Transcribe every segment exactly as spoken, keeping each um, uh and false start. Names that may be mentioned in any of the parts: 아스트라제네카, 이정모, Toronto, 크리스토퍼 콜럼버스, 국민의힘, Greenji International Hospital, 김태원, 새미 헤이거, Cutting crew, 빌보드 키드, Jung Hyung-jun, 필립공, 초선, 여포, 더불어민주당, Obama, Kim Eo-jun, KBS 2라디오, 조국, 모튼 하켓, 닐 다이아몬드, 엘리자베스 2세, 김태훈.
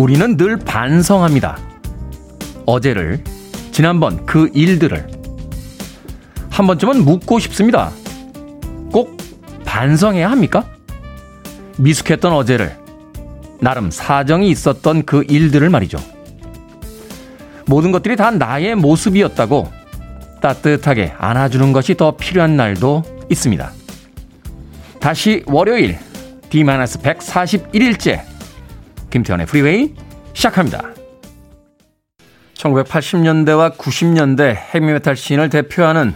우리는 늘 반성합니다. 어제를, 지난번 그 일들을 한 번쯤은 묻고 싶습니다. 꼭 반성해야 합니까? 미숙했던 어제를, 나름 사정이 있었던 그 일들을 말이죠. 모든 것들이 다 나의 모습이었다고 따뜻하게 안아주는 것이 더 필요한 날도 있습니다. 다시 월요일 디 백사십일 일째 김태원의 프리웨이 시작합니다. 천구백팔십 년대와 구십 년대 헤비메탈 씬을 대표하는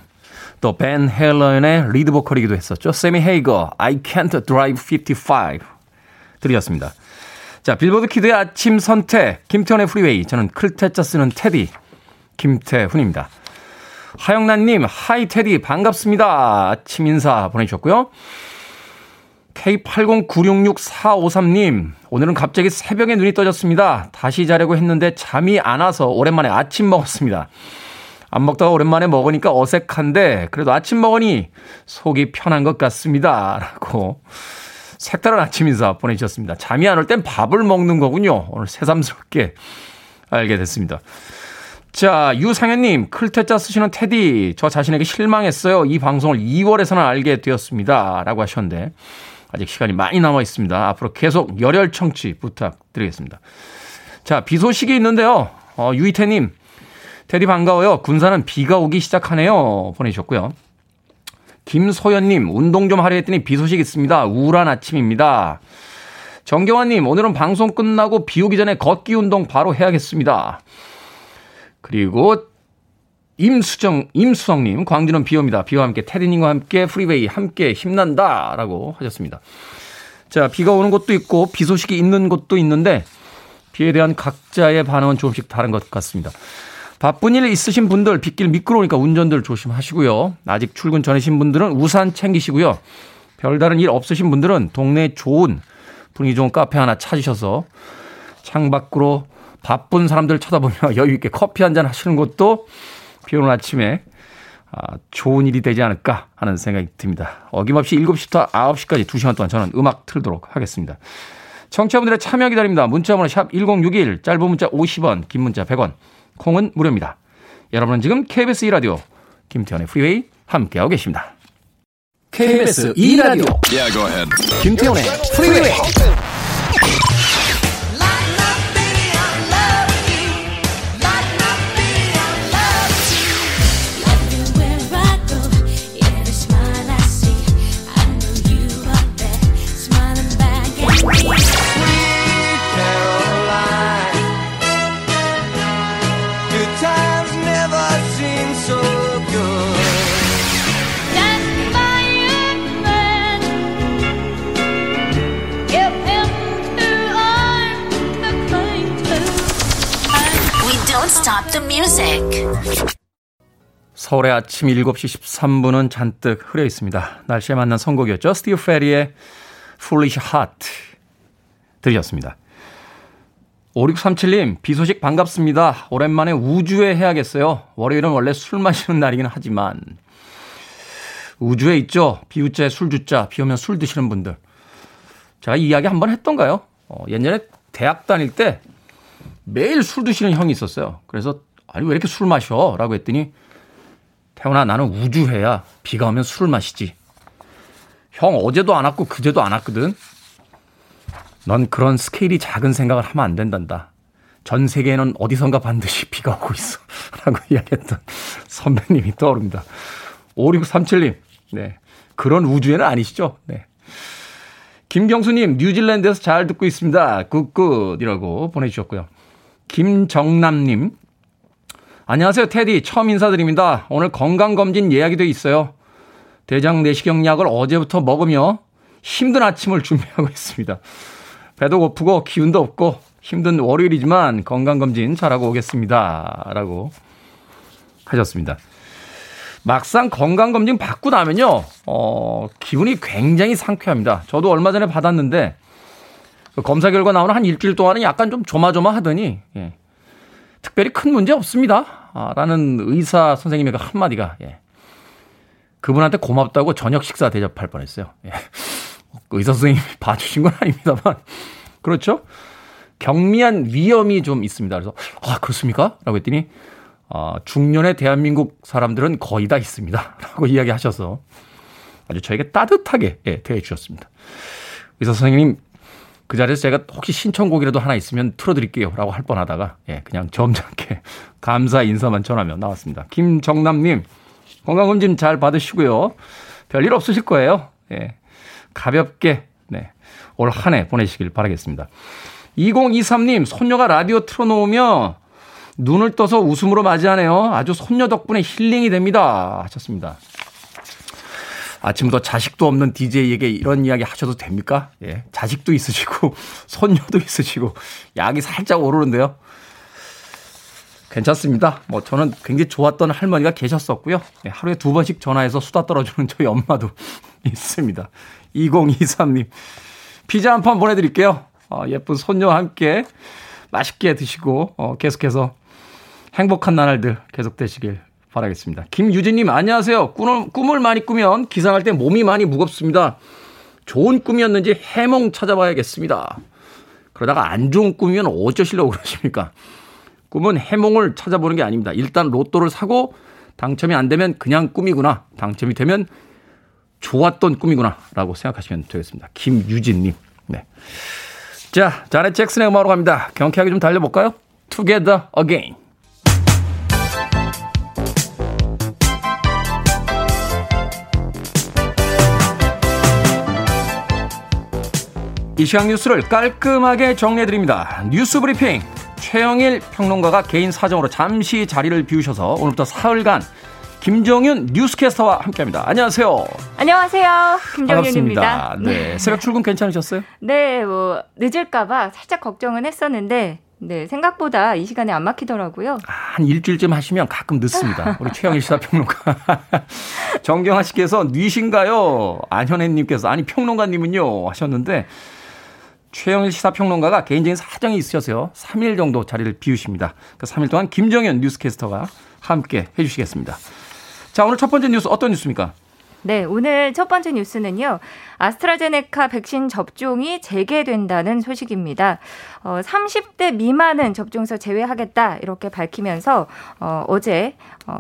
또 밴 헬런의 리드 보컬이기도 했었죠. 새미 헤이거, I Can't Drive 피프티파이브 들으셨습니다. 자, 빌보드 키드의 아침 선택 김태훈의 프리웨이, 저는 클테짜 쓰는 테디 김태훈입니다. 하영란님, 하이 테디 반갑습니다. 아침 인사 보내주셨고요. 케이 팔공구육육사오삼님, 오늘은 갑자기 새벽에 눈이 떠졌습니다. 다시 자려고 했는데 잠이 안 와서 오랜만에 아침 먹었습니다. 안 먹다가 오랜만에 먹으니까 어색한데 그래도 아침 먹으니 속이 편한 것 같습니다. 라고 색다른 아침 인사 보내주셨습니다. 잠이 안 올 땐 밥을 먹는 거군요. 오늘 새삼스럽게 알게 됐습니다. 자, 유상현님, 클테짜 쓰시는 테디, 저 자신에게 실망했어요. 이 방송을 이월에서는 알게 되었습니다. 라고 하셨는데 아직 시간이 많이 남아 있습니다. 앞으로 계속 열혈 청취 부탁드리겠습니다. 자, 비 소식이 있는데요. 어, 유이태님, 테디 반가워요. 군산은 비가 오기 시작하네요. 보내주셨고요. 김소연님, 운동 좀 하려 했더니 비 소식 있습니다. 우울한 아침입니다. 정경환님, 오늘은 방송 끝나고 비 오기 전에 걷기 운동 바로 해야겠습니다. 그리고 임수정, 임수성님, 광주는 비 옵니다. 비와 함께 테디님과 함께 프리웨이 함께 힘난다. 라고 하셨습니다. 자, 비가 오는 곳도 있고 비 소식이 있는 곳도 있는데 비에 대한 각자의 반응은 조금씩 다른 것 같습니다. 바쁜 일 있으신 분들, 빗길 미끄러우니까 운전들 조심하시고요. 아직 출근 전이신 분들은 우산 챙기시고요. 별다른 일 없으신 분들은 동네 좋은 분위기 좋은 카페 하나 찾으셔서 창밖으로 바쁜 사람들 쳐다보며 여유 있게 커피 한잔 하시는 것도 비 오는 아침에 좋은 일이 되지 않을까 하는 생각이 듭니다. 어김없이 일곱시부터 아홉시까지 두 시간 동안 저는 음악 틀도록 하겠습니다. 청취자분들의 참여 기다립니다. 문자번호 샵 일공육일, 짧은 문자 오십 원, 긴 문자 백 원, 콩은 무료입니다. 여러분은 지금 케이비에스 이 라디오 김태현의 프리웨이 함께하고 계십니다. 케이비에스 이 라디오 yeah, go ahead. 김태현의 프리웨이. Stop the music. 서울의 아침 일곱시 십삼분은 잔뜩 흐려 있습니다. 날씨에 맞는 선곡이었죠. 스티브 페리의 Foolish Heart 들으셨습니다. 오육삼칠님, 비 소식 반갑습니다. 오랜만에 우주에 해야겠어요. 월요일은 원래 술 마시는 날이긴 하지만 우주에 있죠. 비우자에 술주자, 비 오면 술 드시는 분들. 제가 이 이야기 한번 했던가요? 어, 옛날에 대학 다닐 때 매일 술 드시는 형이 있었어요. 그래서 아니 왜 이렇게 술 마셔? 라고 했더니, 태훈아, 나는 우주해야 비가 오면 술을 마시지. 형, 어제도 안 왔고 그제도 안 왔거든. 넌 그런 스케일이 작은 생각을 하면 안 된단다. 전 세계에는 어디선가 반드시 비가 오고 있어. 라고 이야기했던 선배님이 떠오릅니다. 오육삼칠님, 네, 그런 우주에는 아니시죠? 네. 김경수님, 뉴질랜드에서 잘 듣고 있습니다. 굿굿이라고 보내주셨고요. 김정남님, 안녕하세요 테디, 처음 인사드립니다. 오늘 건강검진 예약이 돼 있어요. 대장 내시경 약을 어제부터 먹으며 힘든 아침을 준비하고 있습니다. 배도 고프고 기운도 없고 힘든 월요일이지만 건강검진 잘하고 오겠습니다. 라고 하셨습니다. 막상 건강검진 받고 나면요, 어, 기분이 굉장히 상쾌합니다. 저도 얼마 전에 받았는데 검사 결과 나오는 한 일주일 동안은 약간 좀 조마조마하더니, 예, 특별히 큰 문제 없습니다. 아, 라는 의사 선생님의 한마디가, 예, 그분한테 고맙다고 저녁 식사 대접할 뻔했어요. 예. 의사 선생님이 봐주신 건 아닙니다만, 그렇죠? 경미한 위험이 좀 있습니다. 그래서 아 그렇습니까? 라고 했더니 아, 중년의 대한민국 사람들은 거의 다 있습니다. 라고 이야기하셔서 아주 저에게 따뜻하게 예, 대해주셨습니다. 의사 선생님 그 자리에서 제가 혹시 신청곡이라도 하나 있으면 틀어드릴게요 라고 할 뻔하다가 예, 그냥 점잖게 감사 인사만 전하며 나왔습니다. 김정남님 건강검진 잘 받으시고요. 별일 없으실 거예요. 예, 가볍게 네, 올 한 해 보내시길 바라겠습니다. 이공이삼 님 손녀가 라디오 틀어놓으며 눈을 떠서 웃음으로 맞이하네요. 아주 손녀 덕분에 힐링이 됩니다 하셨습니다. 아침부터 자식도 없는 디제이에게 이런 이야기 하셔도 됩니까? 예. 자식도 있으시고 손녀도 있으시고 약이 살짝 오르는데요. 괜찮습니다. 뭐 저는 굉장히 좋았던 할머니가 계셨었고요. 예, 하루에 두 번씩 전화해서 수다 떨어주는 저희 엄마도 있습니다. 이공이삼 님 피자 한 판 보내드릴게요. 어, 예쁜 손녀와 함께 맛있게 드시고 어, 계속해서 행복한 나날들 계속되시길 바라겠습니다. 김유진님 안녕하세요. 꿈을, 꿈을 많이 꾸면 기상할 때 몸이 많이 무겁습니다. 좋은 꿈이었는지 해몽 찾아봐야겠습니다. 그러다가 안 좋은 꿈이면 어쩌시려고 그러십니까? 꿈은 해몽을 찾아보는 게 아닙니다. 일단 로또를 사고 당첨이 안 되면 그냥 꿈이구나. 당첨이 되면 좋았던 꿈이구나 라고 생각하시면 되겠습니다. 김유진님. 네. 자, 자넷 잭슨의 음악으로 갑니다. 경쾌하게 좀 달려볼까요? Together Again. 이 시각 뉴스를 깔끔하게 정리해드립니다. 뉴스 브리핑 최영일 평론가가 개인 사정으로 잠시 자리를 비우셔서 오늘부터 사흘간 김정윤 뉴스캐스터와 함께합니다. 안녕하세요. 안녕하세요. 김정윤입니다. 네, 새벽 출근 괜찮으셨어요? 네, 뭐 늦을까봐 살짝 걱정은 했었는데 네, 생각보다 이 시간에 안 막히더라고요. 한 일주일쯤 하시면 가끔 늦습니다. 우리 최영일 시사평론가. 정경아 씨께서 뉘신가요? 안현혜님께서 아니 평론가님은요 하셨는데 최영일 시사평론가가 개인적인 사정이 있으셔서요. 삼 일 정도 자리를 비우십니다. 그 삼 일 동안 김정현 뉴스캐스터가 함께 해주시겠습니다. 자, 오늘 첫 번째 뉴스 어떤 뉴스입니까? 네, 오늘 첫 번째 뉴스는요. 아스트라제네카 백신 접종이 재개된다는 소식입니다. 어, 삼십 대 미만은 접종서 제외하겠다 이렇게 밝히면서 어, 어제 어,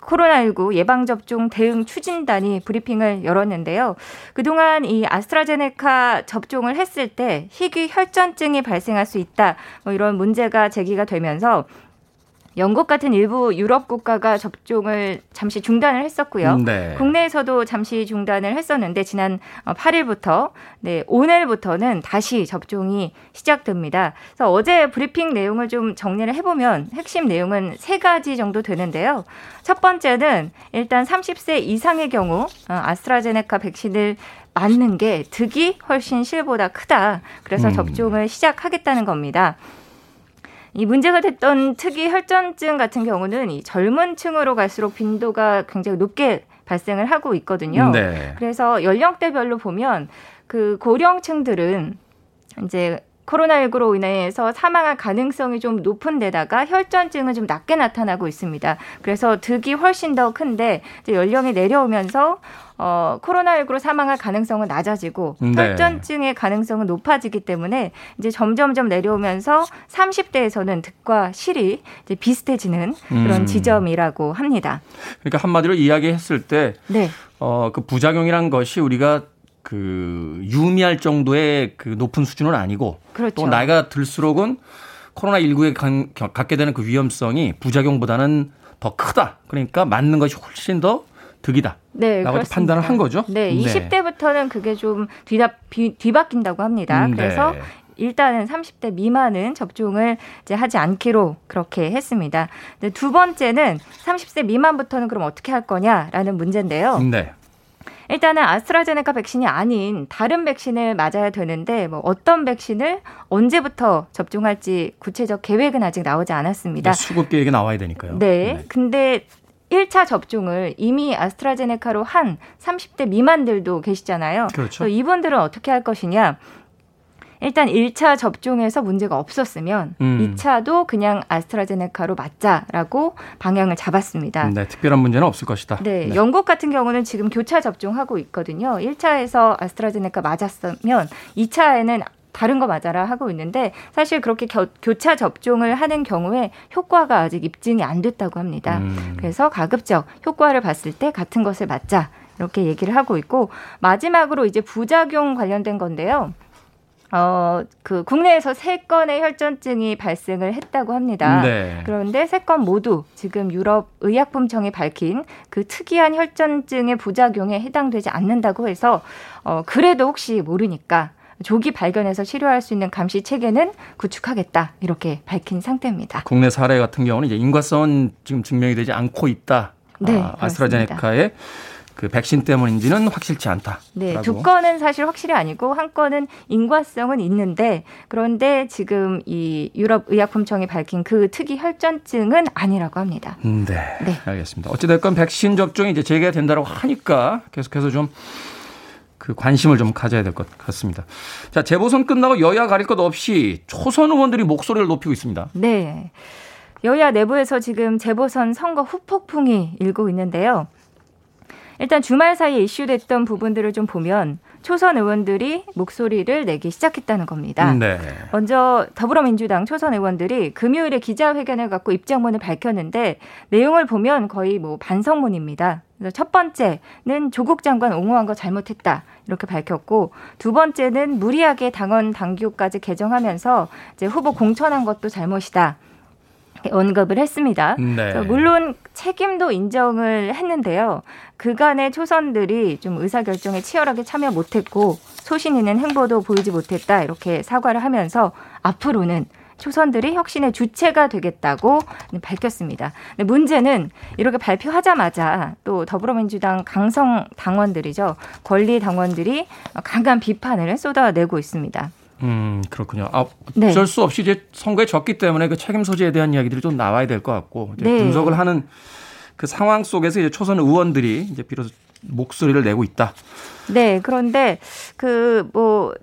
코로나십구 예방접종 대응 추진단이 브리핑을 열었는데요. 그동안 이 아스트라제네카 접종을 했을 때 희귀 혈전증이 발생할 수 있다 뭐 이런 문제가 제기가 되면서 영국 같은 일부 유럽 국가가 접종을 잠시 중단을 했었고요. 네. 국내에서도 잠시 중단을 했었는데 지난 팔 일부터 네, 오늘부터는 다시 접종이 시작됩니다. 그래서 어제 브리핑 내용을 좀 정리를 해보면 핵심 내용은 세 가지 정도 되는데요. 첫 번째는 일단 삼십 세 이상의 경우 아스트라제네카 백신을 맞는 게 득이 훨씬 실보다 크다. 그래서 음. 접종을 시작하겠다는 겁니다. 이 문제가 됐던 특이 혈전증 같은 경우는 이 젊은 층으로 갈수록 빈도가 굉장히 높게 발생을 하고 있거든요. 네. 그래서 연령대별로 보면 그 고령층들은 이제 코로나십구로 인해서 사망할 가능성이 좀 높은 데다가 혈전증은 좀 낮게 나타나고 있습니다. 그래서 득이 훨씬 더 큰데 이제 연령이 내려오면서 어, 코로나십구로 사망할 가능성은 낮아지고 네. 혈전증의 가능성은 높아지기 때문에 이제 점점점 내려오면서 삼십 대에서는 득과 실이 이제 비슷해지는 그런 음. 지점이라고 합니다. 그러니까 한마디로 이야기했을 때 네. 어, 그 부작용이란 것이 우리가 그 유의미할 정도의 그 높은 수준은 아니고 그렇죠. 또 나이가 들수록은 코로나십구에 간, 갖게 되는 그 위험성이 부작용보다는 더 크다. 그러니까 맞는 것이 훨씬 더 득이다. 네, 라고 판단을 한 거죠. 네, 네. 이십 대부터는 그게 좀 뒤다, 뒤, 뒤바뀐다고 합니다. 음, 그래서 네. 일단은 삼십 대 미만은 접종을 이제 하지 않기로 그렇게 했습니다. 근데 두 번째는 삼십 세 미만부터는 그럼 어떻게 할 거냐라는 문제인데요. 네. 일단은 아스트라제네카 백신이 아닌 다른 백신을 맞아야 되는데 뭐 어떤 백신을 언제부터 접종할지 구체적 계획은 아직 나오지 않았습니다. 네, 수급 계획이 나와야 되니까요. 네. 네. 근데 일 차 접종을 이미 아스트라제네카로 한 삼십 대 미만들도 계시잖아요. 그렇죠. 이분들은 어떻게 할 것이냐. 일단 일 차 접종에서 문제가 없었으면 음. 이 차도 그냥 아스트라제네카로 맞자라고 방향을 잡았습니다. 네, 특별한 문제는 없을 것이다. 네, 네. 영국 같은 경우는 지금 교차 접종하고 있거든요. 일 차에서 아스트라제네카 맞았으면 이 차에는 다른 거 맞아라 하고 있는데 사실 그렇게 겨, 교차 접종을 하는 경우에 효과가 아직 입증이 안 됐다고 합니다. 음. 그래서 가급적 효과를 봤을 때 같은 것을 맞자 이렇게 얘기를 하고 있고 마지막으로 이제 부작용 관련된 건데요. 어, 그 국내에서 세 건의 혈전증이 발생을 했다고 합니다. 네. 그런데 세 건 모두 지금 유럽 의약품청이 밝힌 그 특이한 혈전증의 부작용에 해당되지 않는다고 해서 어, 그래도 혹시 모르니까 조기 발견해서 치료할 수 있는 감시 체계는 구축하겠다 이렇게 밝힌 상태입니다. 국내 사례 같은 경우는 이제 인과성은 지금 증명이 되지 않고 있다. 네, 아, 아스트라제네카의 그 백신 때문인지는 확실치 않다. 네, 두 건은 사실 확실히 아니고 한 건은 인과성은 있는데 그런데 지금 이 유럽 의약품청이 밝힌 그 특이 혈전증은 아니라고 합니다. 네, 네. 알겠습니다. 어찌됐건 백신 접종이 이제 재개가 된다고 하니까 계속해서 좀 그 관심을 좀 가져야 될 것 같습니다. 자, 재보선 끝나고 여야 가릴 것 없이 초선 의원들이 목소리를 높이고 있습니다. 네, 여야 내부에서 지금 재보선 선거 후폭풍이 일고 있는데요. 일단 주말 사이에 이슈됐던 부분들을 좀 보면 초선 의원들이 목소리를 내기 시작했다는 겁니다. 네. 먼저 더불어민주당 초선 의원들이 금요일에 기자회견을 갖고 입장문을 밝혔는데 내용을 보면 거의 뭐 반성문입니다. 그래서 첫 번째는 조국 장관 옹호한 거 잘못했다 이렇게 밝혔고 두 번째는 무리하게 당원 당규까지 개정하면서 이제 후보 공천한 것도 잘못이다. 언급을 했습니다. 네. 물론 책임도 인정을 했는데요. 그간의 초선들이 좀 의사결정에 치열하게 참여 못했고 소신 있는 행보도 보이지 못했다 이렇게 사과를 하면서 앞으로는 초선들이 혁신의 주체가 되겠다고 밝혔습니다. 근데 문제는 이렇게 발표하자마자 또 더불어민주당 강성 당원들이죠. 권리 당원들이 강한 비판을 쏟아내고 있습니다. 음, 그렇군요. 아, 어쩔 네. 수 없이 이제 선거에 졌기 때문에 그 책임 소재에 대한 이야기들이 좀 나와야 될 것 같고 이제 네. 분석을 하는 그 상황 속에서 이제 초선 의원들이 이제 비로소 목소리를 내고 있다. 네, 그런데 그 뭐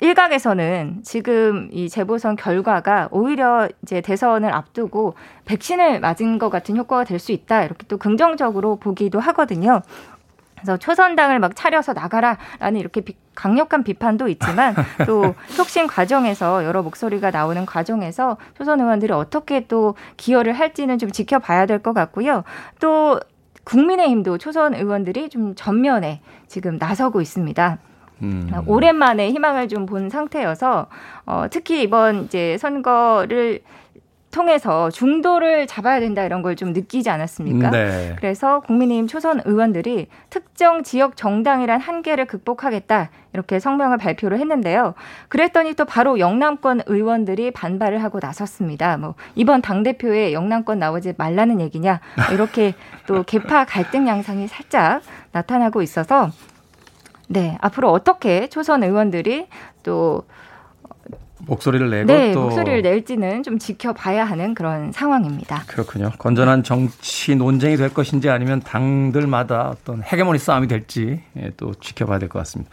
일각에서는 지금 이 재보선 결과가 오히려 이제 대선을 앞두고 백신을 맞은 것 같은 효과가 될 수 있다 이렇게 또 긍정적으로 보기도 하거든요. 그래서 초선당을 막 차려서 나가라라는 이렇게 비, 강력한 비판도 있지만 또 혁신 과정에서 여러 목소리가 나오는 과정에서 초선 의원들이 어떻게 또 기여를 할지는 좀 지켜봐야 될 것 같고요. 또 국민의힘도 초선 의원들이 좀 전면에 지금 나서고 있습니다. 음. 오랜만에 희망을 좀 본 상태여서 어, 특히 이번 이제 선거를 통해서 중도를 잡아야 된다 이런 걸 좀 느끼지 않았습니까? 네. 그래서 국민의힘 초선 의원들이 특정 지역 정당이란 한계를 극복하겠다 이렇게 성명을 발표를 했는데요. 그랬더니 또 바로 영남권 의원들이 반발을 하고 나섰습니다. 뭐 이번 당대표에 영남권 나오지 말라는 얘기냐 이렇게 또 계파 갈등 양상이 살짝 나타나고 있어서 네 앞으로 어떻게 초선 의원들이 또 목소리를 내고 네, 또 목소리를 낼지는 좀 지켜봐야 하는 그런 상황입니다. 그렇군요. 건전한 정치 논쟁이 될 것인지 아니면 당들마다 어떤 헤게모니 싸움이 될지 또 지켜봐야 될 것 같습니다.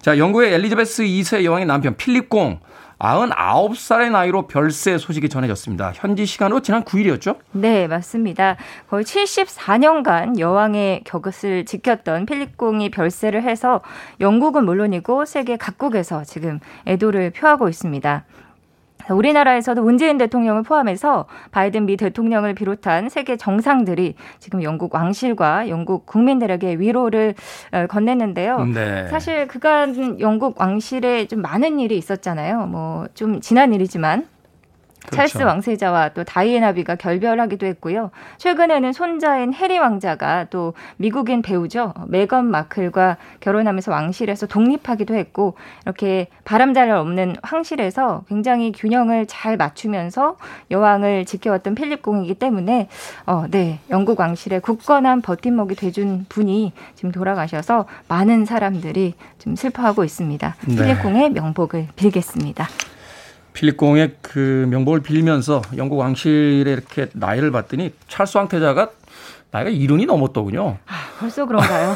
자, 영국의 엘리자베스 이 세 여왕의 남편 필립공 아흔아홉 살의 나이로 별세 소식이 전해졌습니다. 현지 시간으로 지난 구일이었죠? 네, 맞습니다. 거의 칠십사 년간 여왕의 격을 지켰던 필립공이 별세를 해서 영국은 물론이고 세계 각국에서 지금 애도를 표하고 있습니다. 우리나라에서도 문재인 대통령을 포함해서 바이든 미 대통령을 비롯한 세계 정상들이 지금 영국 왕실과 영국 국민들에게 위로를 건넸는데요. 네. 사실 그간 영국 왕실에 좀 많은 일이 있었잖아요. 뭐 좀 지난 일이지만 그렇죠. 찰스 왕세자와 또 다이애나 비가 결별하기도 했고요. 최근에는 손자인 해리 왕자가 또 미국인 배우죠. 메건 마클과 결혼하면서 왕실에서 독립하기도 했고 이렇게 바람잘 날 없는 황실에서 굉장히 균형을 잘 맞추면서 여왕을 지켜왔던 필립공이기 때문에 어, 네 영국 왕실의 굳건한 버팀목이 돼준 분이 지금 돌아가셔서 많은 사람들이 좀 슬퍼하고 있습니다. 네. 필립공의 명복을 빌겠습니다. 필립공의 그 명복을 빌면서 영국 왕실에 이렇게 나이를 봤더니 찰스 황태자가 나이가 일흔이 넘었더군요. 아, 벌써 그런가요?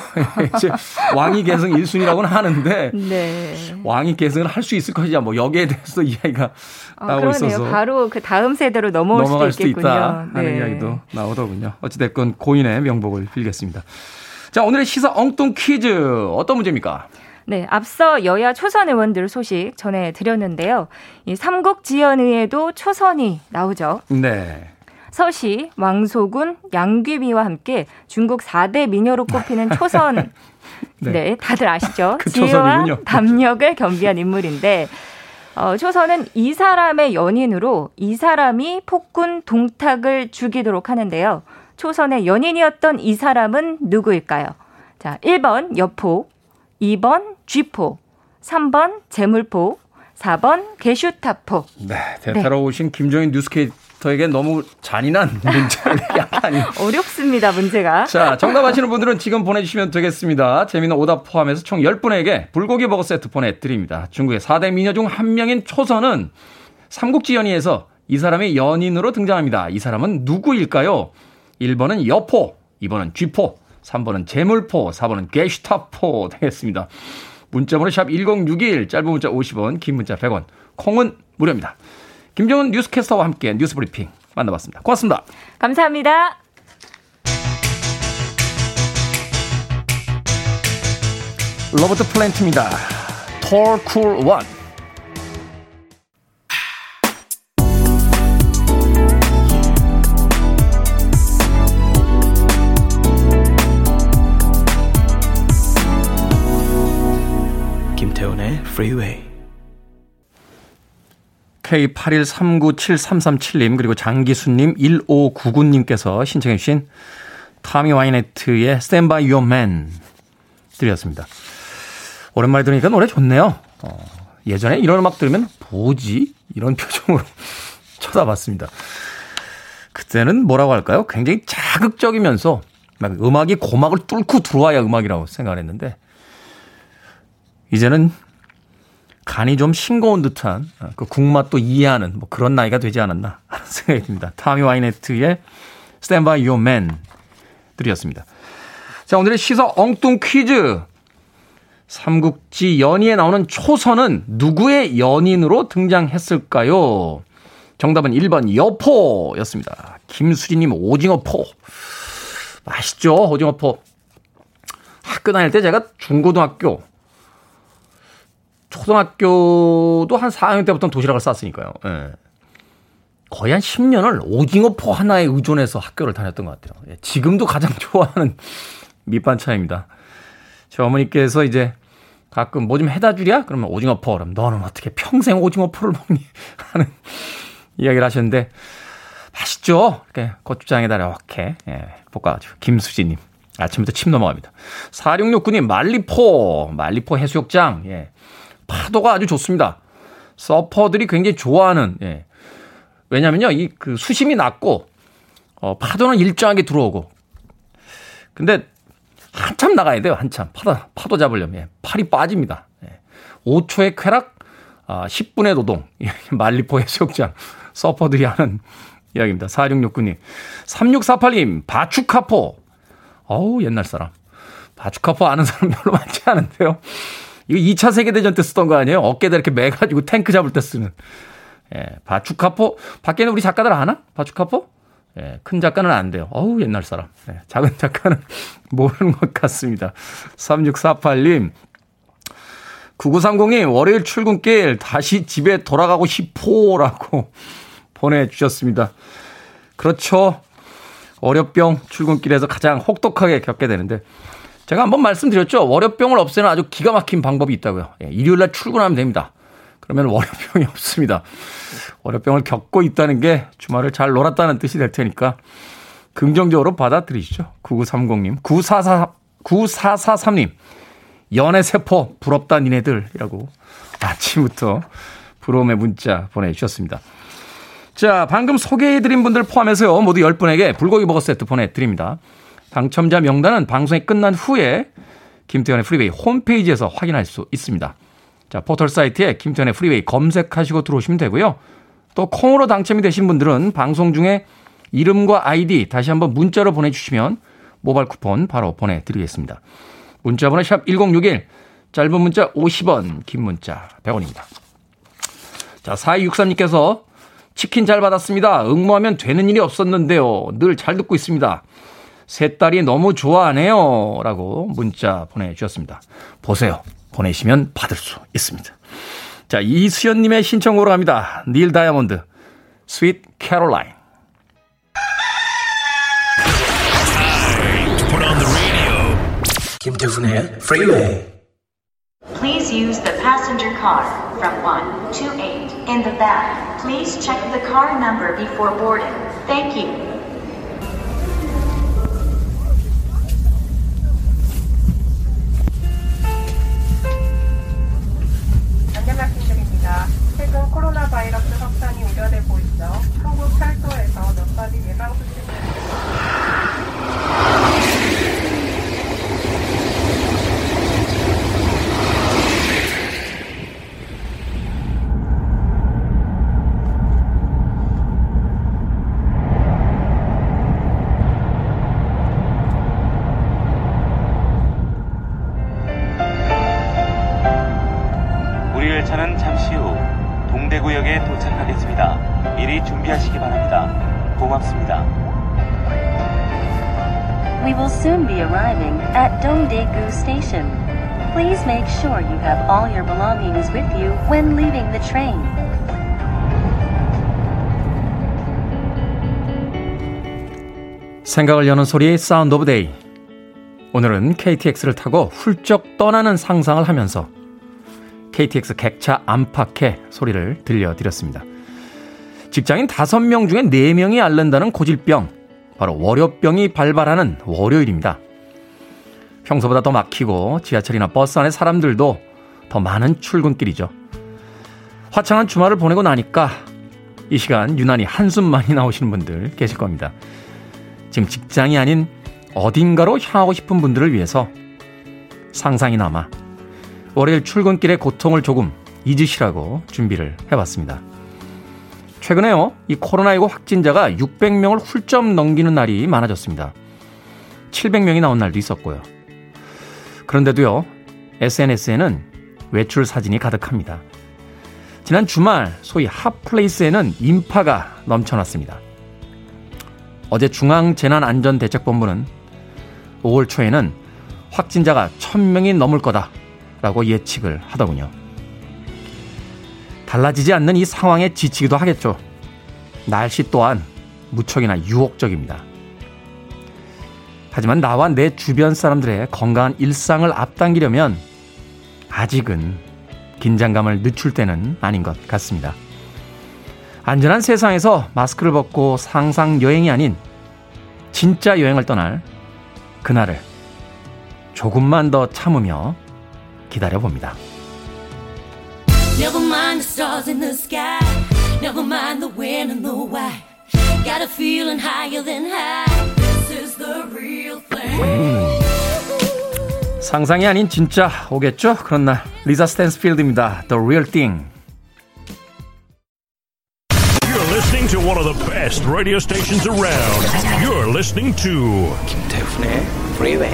이제 왕위 계승 일 순위라고는 하는데 네. 왕위 계승을 할 수 있을 것이냐 뭐 여기에 대해서 이야기가 아, 나오고 그러네요. 있어서 바로 그 다음 세대로 넘어올 넘어갈 수도 있겠군요. 수도 있다 하는 네. 이야기도 나오더군요. 어찌됐건 고인의 명복을 빌겠습니다. 자, 오늘의 시사 엉뚱 퀴즈 어떤 문제입니까? 네, 앞서 여야 초선 의원들 소식 전해드렸는데요. 이 삼국지연의회도 초선이 나오죠. 네. 서시, 왕소군, 양귀미와 함께 중국 사 대 미녀로 꼽히는 초선. 네. 네, 다들 아시죠? 그 지혜와 담력을 겸비한 인물인데 어, 초선은 이 사람의 연인으로 이 사람이 폭군 동탁을 죽이도록 하는데요. 초선의 연인이었던 이 사람은 누구일까요? 자, 일 번 여포, 이 번 쥐포, 삼 번 재물포, 사 번 게슈타포. 네, 대타로 네. 오신 김종인 뉴스케이터에게 너무 잔인한 문제를 약간 어렵습니다, 문제가. 자, 정답 아시는 분들은 지금 보내주시면 되겠습니다. 재미있는 오답 포함해서 총 열 분에게 불고기 버거 세트 보내드립니다. 중국의 사 대 미녀 중 한 명인 초선은 삼국지연의에서 이 사람이 연인으로 등장합니다. 이 사람은 누구일까요? 일 번은 여포, 이 번은 쥐포, 삼 번은 재물포, 사 번은 게슈타포 되겠습니다. 문자번호 샵 일공육일, 짧은 문자 오십 원, 긴 문자 백 원, 콩은 무료입니다. 김정은 뉴스캐스터와 함께 뉴스브리핑 만나봤습니다. 고맙습니다. 감사합니다. 로버트 플랜트입니다. Tall Cool One. 김태훈의 Freeway. 케이 팔일삼구칠삼삼칠님 그리고 장기수님 일오구구님께서 신청해 주신 타미 와이네트의 Stand by Your Man 들이었습니다. 오랜만에 들으니까 노래 좋네요. 어, 예전에 이런 음악 들으면 뭐지? 이런 표정으로 쳐다봤습니다. 그때는 뭐라고 할까요? 굉장히 자극적이면서 막 음악이 고막을 뚫고 들어와야 음악이라고 생각을 했는데 이제는 간이 좀 싱거운 듯한 그 국맛도 이해하는 뭐 그런 나이가 되지 않았나 하는 생각이 듭니다. 타미 와이네트의 Stand by Your Man 들이었습니다. 자, 오늘의 시사 엉뚱 퀴즈. 삼국지 연의에 나오는 초선은 누구의 연인으로 등장했을까요? 정답은 일 번 여포였습니다. 김수리님 오징어포. 맛있죠? 오징어포. 학교 다닐 때 제가 중고등학교 초등학교도 한 사 학년 때부터는 도시락을 쌌으니까요. 예. 거의 한 십 년을 오징어포 하나에 의존해서 학교를 다녔던 것 같아요. 예. 지금도 가장 좋아하는 밑반찬입니다. 제 어머니께서 이제 가끔 뭐 좀 해다 주랴? 그러면 오징어포. 그럼 너는 어떻게 평생 오징어포를 먹니? 하는 이야기를 하셨는데 맛있죠? 이렇게 고추장에다 이렇게 예. 볶아가지고. 김수진님. 아침부터 침 넘어갑니다. 사육육구님 말리포. 말리포 해수욕장. 예. 파도가 아주 좋습니다. 서퍼들이 굉장히 좋아하는, 예. 왜냐면요, 이 그 수심이 낮고, 어, 파도는 일정하게 들어오고. 근데 한참 나가야 돼요, 한참. 파도, 파도 잡으려면. 예. 팔이 빠집니다. 예. 오 초의 쾌락, 아, 십 분의 노동. 예. 말리포 해수욕장. 서퍼들이 하는 이야기입니다. 사육육구님. 삼육사팔님, 바추카포. 어우, 옛날 사람. 바추카포 아는 사람 별로 많지 않은데요. 이거 이 차 세계대전 때 쓰던 거 아니에요? 어깨에다 이렇게 매가지고 탱크 잡을 때 쓰는. 예, 바추카포. 밖에는 우리 작가들 아나? 바추카포? 예, 큰 작가는 안 돼요. 어우, 옛날 사람. 예, 작은 작가는 모르는 것 같습니다. 삼육사팔님. 구구삼공님, 월요일 출근길 다시 집에 돌아가고 싶어라고 보내주셨습니다. 그렇죠. 월요병 출근길에서 가장 혹독하게 겪게 되는데. 제가 한번 말씀드렸죠. 월요병을 없애는 아주 기가 막힌 방법이 있다고요. 예, 일요일날 출근하면 됩니다. 그러면 월요병이 없습니다. 월요병을 겪고 있다는 게 주말을 잘 놀았다는 뜻이 될 테니까 긍정적으로 받아들이시죠. 구구삼공님. 구사사, 구사사삼님. 연애세포 부럽다 니네들이라고 아침부터 부러움의 문자 보내주셨습니다. 자, 방금 소개해드린 분들 포함해서요. 모두 열 분에게 불고기 버거 세트 보내드립니다. 당첨자 명단은 방송이 끝난 후에 김태현의 프리웨이 홈페이지에서 확인할 수 있습니다. 자, 포털 사이트에 김태현의 프리웨이 검색하시고 들어오시면 되고요. 또 콩으로 당첨이 되신 분들은 방송 중에 이름과 아이디 다시 한번 문자로 보내주시면 모바일 쿠폰 바로 보내드리겠습니다. 문자번호 샵 일공육일, 짧은 문자 오십 원, 긴 문자 백 원입니다. 자, 사이육삼님께서 치킨 잘 받았습니다. 응모하면 되는 일이 없었는데요. 늘 잘 듣고 있습니다. 새 딸이 너무 좋아하네요 라고 문자 보내주셨습니다. 보세요. 보내시면 받을 수 있습니다. 자, 이수연님의 신청으로 갑니다. 닐 다이아몬드, 스윗 캐롤라인. 김태훈의 프리웨이. Please use the passenger car from one to eight in the back. Please check the car number before boarding. Thank you. 안녕하십니까. 최근 코로나 바이러스 확산이 우려되고 있어 한국 철도에서 몇 가지 예방 수칙을 Station. Please make sure you have all your belongings with you when leaving the train. 생각을 여는 소리, 사운드 오브 데이. 오늘은 케이티엑스를 타고 훌쩍 떠나는 상상을 하면서 케이티엑스 객차 안팎의 소리를 들려드렸습니다. 직장인 다섯 명 중에 네 명이 앓는다는 고질병, 바로 월요병이 발발하는 월요일입니다. 평소보다 더 막히고 지하철이나 버스 안에 사람들도 더 많은 출근길이죠. 화창한 주말을 보내고 나니까 이 시간 유난히 한숨 많이 나오시는 분들 계실 겁니다. 지금 직장이 아닌 어딘가로 향하고 싶은 분들을 위해서 상상이 남아 월요일 출근길의 고통을 조금 잊으시라고 준비를 해봤습니다. 최근에요, 이 코로나십구 확진자가 육백 명을 훌쩍 넘기는 날이 많아졌습니다. 칠백 명이 나온 날도 있었고요. 그런데도요, 에스엔에스에는 외출 사진이 가득합니다. 지난 주말 소위 핫플레이스에는 인파가 넘쳐났습니다. 어제 중앙재난안전대책본부는 오월 초에는 확진자가 천 명이 넘을 거다라고 예측을 하더군요. 달라지지 않는 이 상황에 지치기도 하겠죠. 날씨 또한 무척이나 유혹적입니다. 하지만 나와 내 주변 사람들의 건강한 일상을 앞당기려면 아직은 긴장감을 늦출 때는 아닌 것 같습니다. 안전한 세상에서 마스크를 벗고 상상 여행이 아닌 진짜 여행을 떠날 그날을 조금만 더 참으며 기다려봅니다. Never mind the stars in the sky. Never mind the when and the why. Got a feeling higher than high. 상상이 아닌 진짜 오겠죠? 그런 날, 리사 스탠스필드입니다. The Real Thing. You're listening to one of the best radio stations around. You're listening to 김태훈의 Freeway.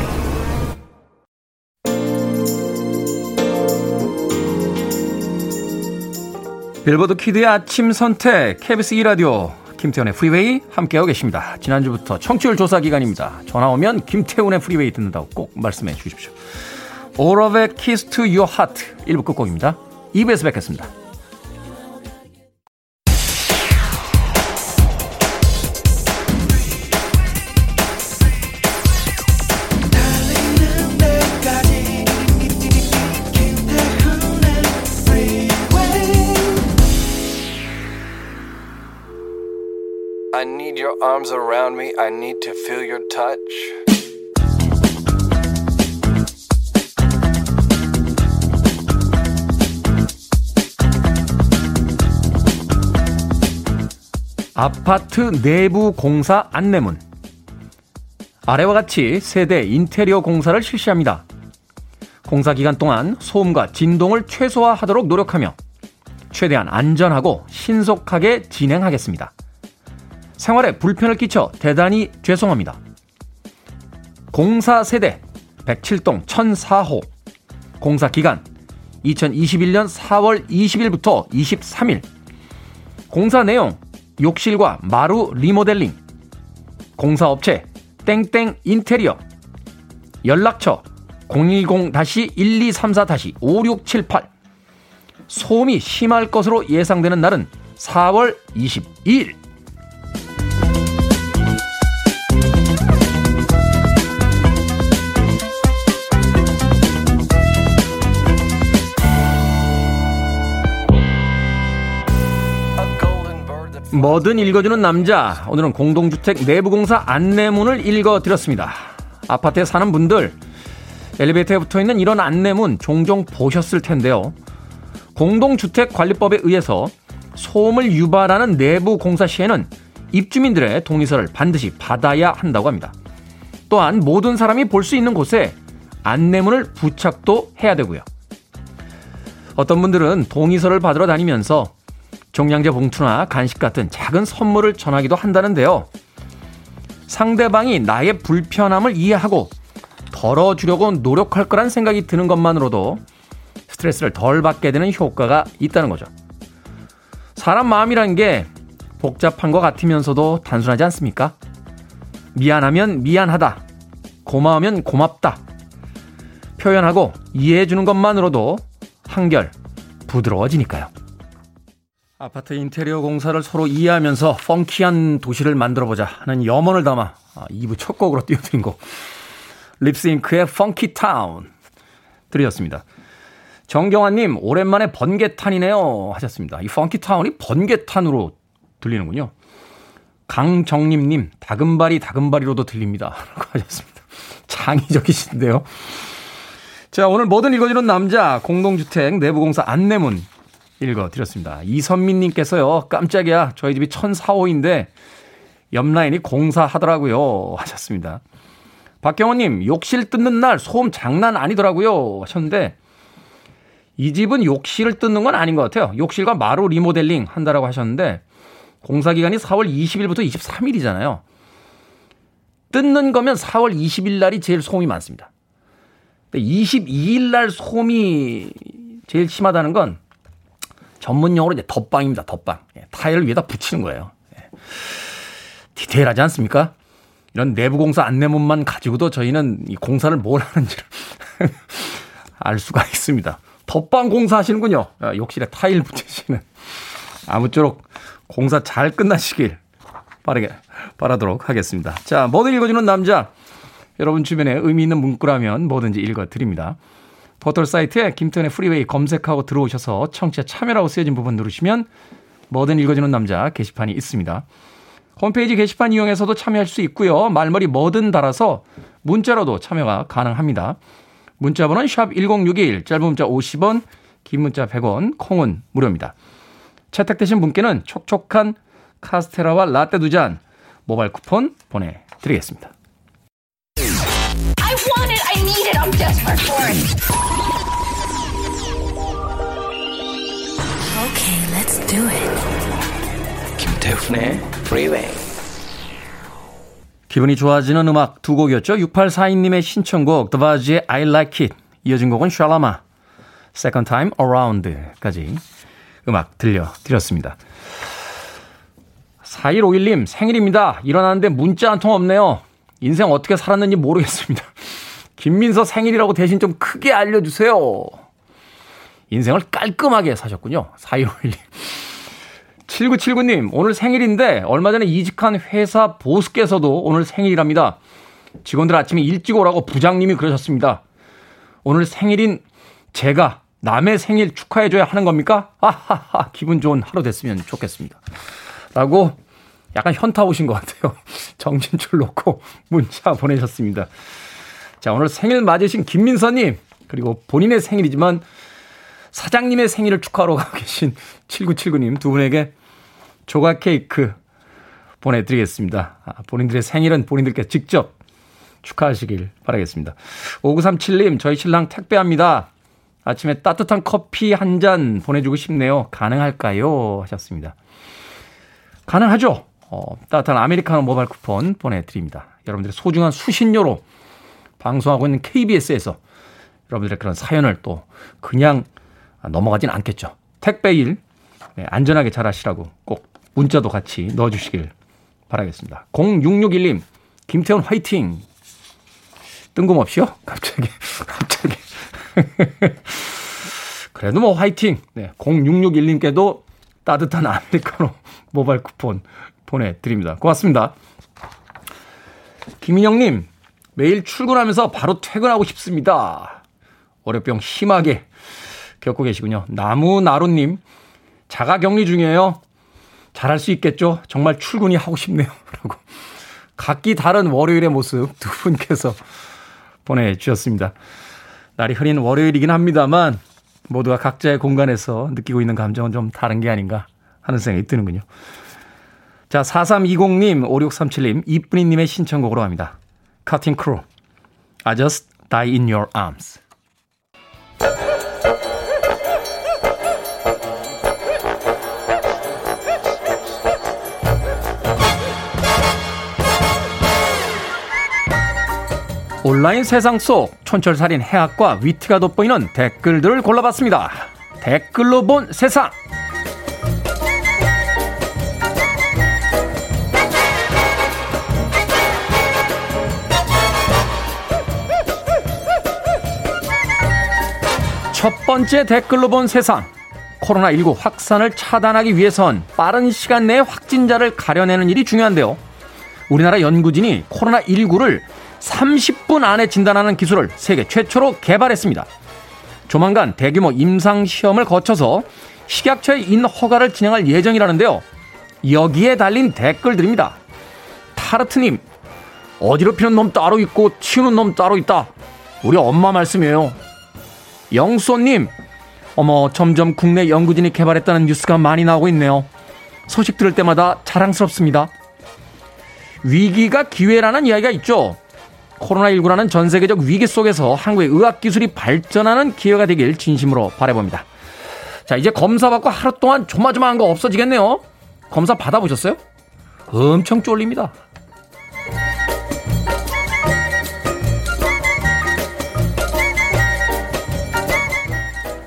빌보드 키드의 아침 선택, 케이비에스 이 라디오. 김태훈의 프리웨이 함께하고 계십니다. 지난주부터 청취율 조사 기간입니다. 전화오면 김태훈의 프리웨이 듣는다고 꼭 말씀해 주십시오. All of a Kiss to Your Heart 일 부 끝곡입니다. 이 부에서 뵙겠습니다. I need your arms around me. I need to feel your touch. 아파트 내부 공사 안내문. 아래와 같이 세대 인테리어 공사를 실시합니다. 공사 기간 동안 소음과 진동을 최소화하도록 노력하며 최대한 안전하고 신속하게 진행하겠습니다. 생활에 불편을 끼쳐 대단히 죄송합니다. 공사 세대 백칠 동 천사 호 공사 기간 이천이십일년 사월 이십일부터 이십삼일. 공사 내용 욕실과 마루 리모델링. 공사업체 땡땡 인테리어. 연락처 공이공 일이삼사 오육칠팔 솜이 심할 것으로 예상되는 날은 사월 이십이일. 뭐든 읽어주는 남자, 오늘은 공동주택 내부공사 안내문을 읽어드렸습니다. 아파트에 사는 분들, 엘리베이터에 붙어있는 이런 안내문 종종 보셨을 텐데요. 공동주택관리법에 의해서 소음을 유발하는 내부공사 시에는 입주민들의 동의서를 반드시 받아야 한다고 합니다. 또한 모든 사람이 볼 수 있는 곳에 안내문을 부착도 해야 되고요. 어떤 분들은 동의서를 받으러 다니면서 종량제 봉투나 간식 같은 작은 선물을 전하기도 한다는데요. 상대방이 나의 불편함을 이해하고 덜어주려고 노력할 거란 생각이 드는 것만으로도 스트레스를 덜 받게 되는 효과가 있다는 거죠. 사람 마음이란 게 복잡한 것 같으면서도 단순하지 않습니까? 미안하면 미안하다, 고마우면 고맙다 표현하고 이해해주는 것만으로도 한결 부드러워지니까요. 아파트 인테리어 공사를 서로 이해하면서 펑키한 도시를 만들어보자 하는 염원을 담아 이 부 첫 곡으로 띄워드린 곡, 립싱크의 펑키 타운 들으셨습니다. 정경환님, 오랜만에 번개탄이네요 하셨습니다. 이 펑키 타운이 번개탄으로 들리는군요. 강정림님, 다금바리 다금바리로도 들립니다 라고 하셨습니다. 창의적이신데요. 자, 오늘 뭐든 읽어주는 남자, 공동주택 내부공사 안내문 읽어드렸습니다. 이선민님께서요, 깜짝이야, 저희 집이 천사호인데 옆라인이 공사하더라고요 하셨습니다. 박경호님, 욕실 뜯는 날 소음 장난 아니더라고요 하셨는데, 이 집은 욕실을 뜯는 건 아닌 것 같아요. 욕실과 마루 리모델링 한다라고 하셨는데, 공사기간이 사월 이십일부터 이십삼일이잖아요. 뜯는 거면 사월 이십일 날이 제일 소음이 많습니다. 근데 이십이일 날 소음이 제일 심하다는 건 전문용어로 이제 덧방입니다. 덧방. 타일을 위에다 붙이는 거예요. 디테일하지 않습니까? 이런 내부공사 안내문만 가지고도 저희는 이 공사를 뭘 하는지를 알 수가 있습니다. 덧방 공사하시는군요. 욕실에 타일 붙이시는. 아무쪼록 공사 잘 끝나시길 빠르게 바라도록 하겠습니다. 자, 뭐든 읽어주는 남자. 여러분 주변에 의미 있는 문구라면 뭐든지 읽어드립니다. 포털 사이트에 김태훈의 프리웨이 검색하고 들어오셔서 청취자 참여라고 쓰여진 부분 누르시면 뭐든 읽어주는 남자 게시판이 있습니다. 홈페이지 게시판 이용해서도 참여할 수 있고요. 말머리 뭐든 달아서 문자로도 참여가 가능합니다. 문자 번호는 샵 일공육일, 짧은 문자 오십 원, 긴 문자 백 원, 콩은 무료입니다. 채택되신 분께는 촉촉한 카스테라와 라떼 두 잔 모바일 쿠폰 보내드리겠습니다. I want it, I need it, I'm desperate for it. Okay, let's do it. 김태훈의 프리웨이. 기분이 좋아지는 음악 두 곡이었죠. 육팔사이님의 신청곡 The Vaz의 I Like It, 이어진 곡은 샬라마 Second Time Around까지 음악 들려드렸습니다. 사일오일님, 생일입니다. 일어나는데 문자 한 통 없네요. 인생 어떻게 살았는지 모르겠습니다. 김민서 생일이라고 대신 좀 크게 알려주세요. 인생을 깔끔하게 사셨군요. 사일오일님. 칠구칠구님, 오늘 생일인데 얼마 전에 이직한 회사 보스께서도 오늘 생일이랍니다. 직원들 아침에 일찍 오라고 부장님이 그러셨습니다. 오늘 생일인 제가 남의 생일 축하해줘야 하는 겁니까? 아하하, 기분 좋은 하루 됐으면 좋겠습니다 라고 약간 현타 오신 것 같아요. 정신줄 놓고 문자 보내셨습니다. 자, 오늘 생일 맞으신 김민서님, 그리고 본인의 생일이지만 사장님의 생일을 축하하러 가고 계신 칠구칠구님 두 분에게 조각 케이크 보내드리겠습니다. 아, 본인들의 생일은 본인들께 직접 축하하시길 바라겠습니다. 오구삼칠님, 저희 신랑 택배합니다. 아침에 따뜻한 커피 한 잔 보내주고 싶네요. 가능할까요? 하셨습니다. 가능하죠. 어, 따뜻한 아메리카노 모바일 쿠폰 보내드립니다. 여러분들의 소중한 수신료로 방송하고 있는 케이비에스에서 여러분들의 그런 사연을 또 그냥 넘어가진 않겠죠. 택배일 안전하게 잘 하시라고 꼭 문자도 같이 넣어주시길 바라겠습니다. 공육육일님, 김태원 화이팅! 뜬금없이요? 갑자기, 갑자기. 그래도 뭐 화이팅. 네, 공육육일 님께도 따뜻한 아메리카노 모바일 쿠폰 보내드립니다. 고맙습니다. 김인영님, 매일 출근하면서 바로 퇴근하고 싶습니다. 월요병 심하게 겪고 계시군요. 나무나로님, 자가격리 중이에요. 잘할 수 있겠죠? 정말 출근이 하고 싶네요. 라고 각기 다른 월요일의 모습 두 분께서 보내주셨습니다. 날이 흐린 월요일이긴 합니다만 모두가 각자의 공간에서 느끼고 있는 감정은 좀 다른 게 아닌가 하는 생각이 드는군요. 자, 사삼이공 님, 오육삼칠 님, 이쁜이님의 신청곡으로 합니다. Cutting crew, I just die in your arms. 온라인 세상 속 촌철살인 해학과 위트가 돋보이는 댓글들을 골라봤습니다. 댓글로 본 세상. 첫 번째 댓글로 본 세상. 코로나십구 확산을 차단하기 위해선 빠른 시간 내에 확진자를 가려내는 일이 중요한데요. 우리나라 연구진이 코로나십구를 삼십 분 안에 진단하는 기술을 세계 최초로 개발했습니다. 조만간 대규모 임상시험을 거쳐서 식약처의 인허가를 진행할 예정이라는데요. 여기에 달린 댓글들입니다. 타르트님, 어지럽히는 놈 따로 있고 치우는 놈 따로 있다. 우리 엄마 말씀이에요. 영소님, 어머, 점점 국내 연구진이 개발했다는 뉴스가 많이 나오고 있네요. 소식 들을 때마다 자랑스럽습니다. 위기가 기회라는 이야기가 있죠. 코로나십구라는 전 세계적 위기 속에서 한국의 의학기술이 발전하는 기회가 되길 진심으로 바라봅니다. 자, 이제 검사받고 하루 동안 조마조마한 거 없어지겠네요. 검사 받아보셨어요? 엄청 쫄립니다.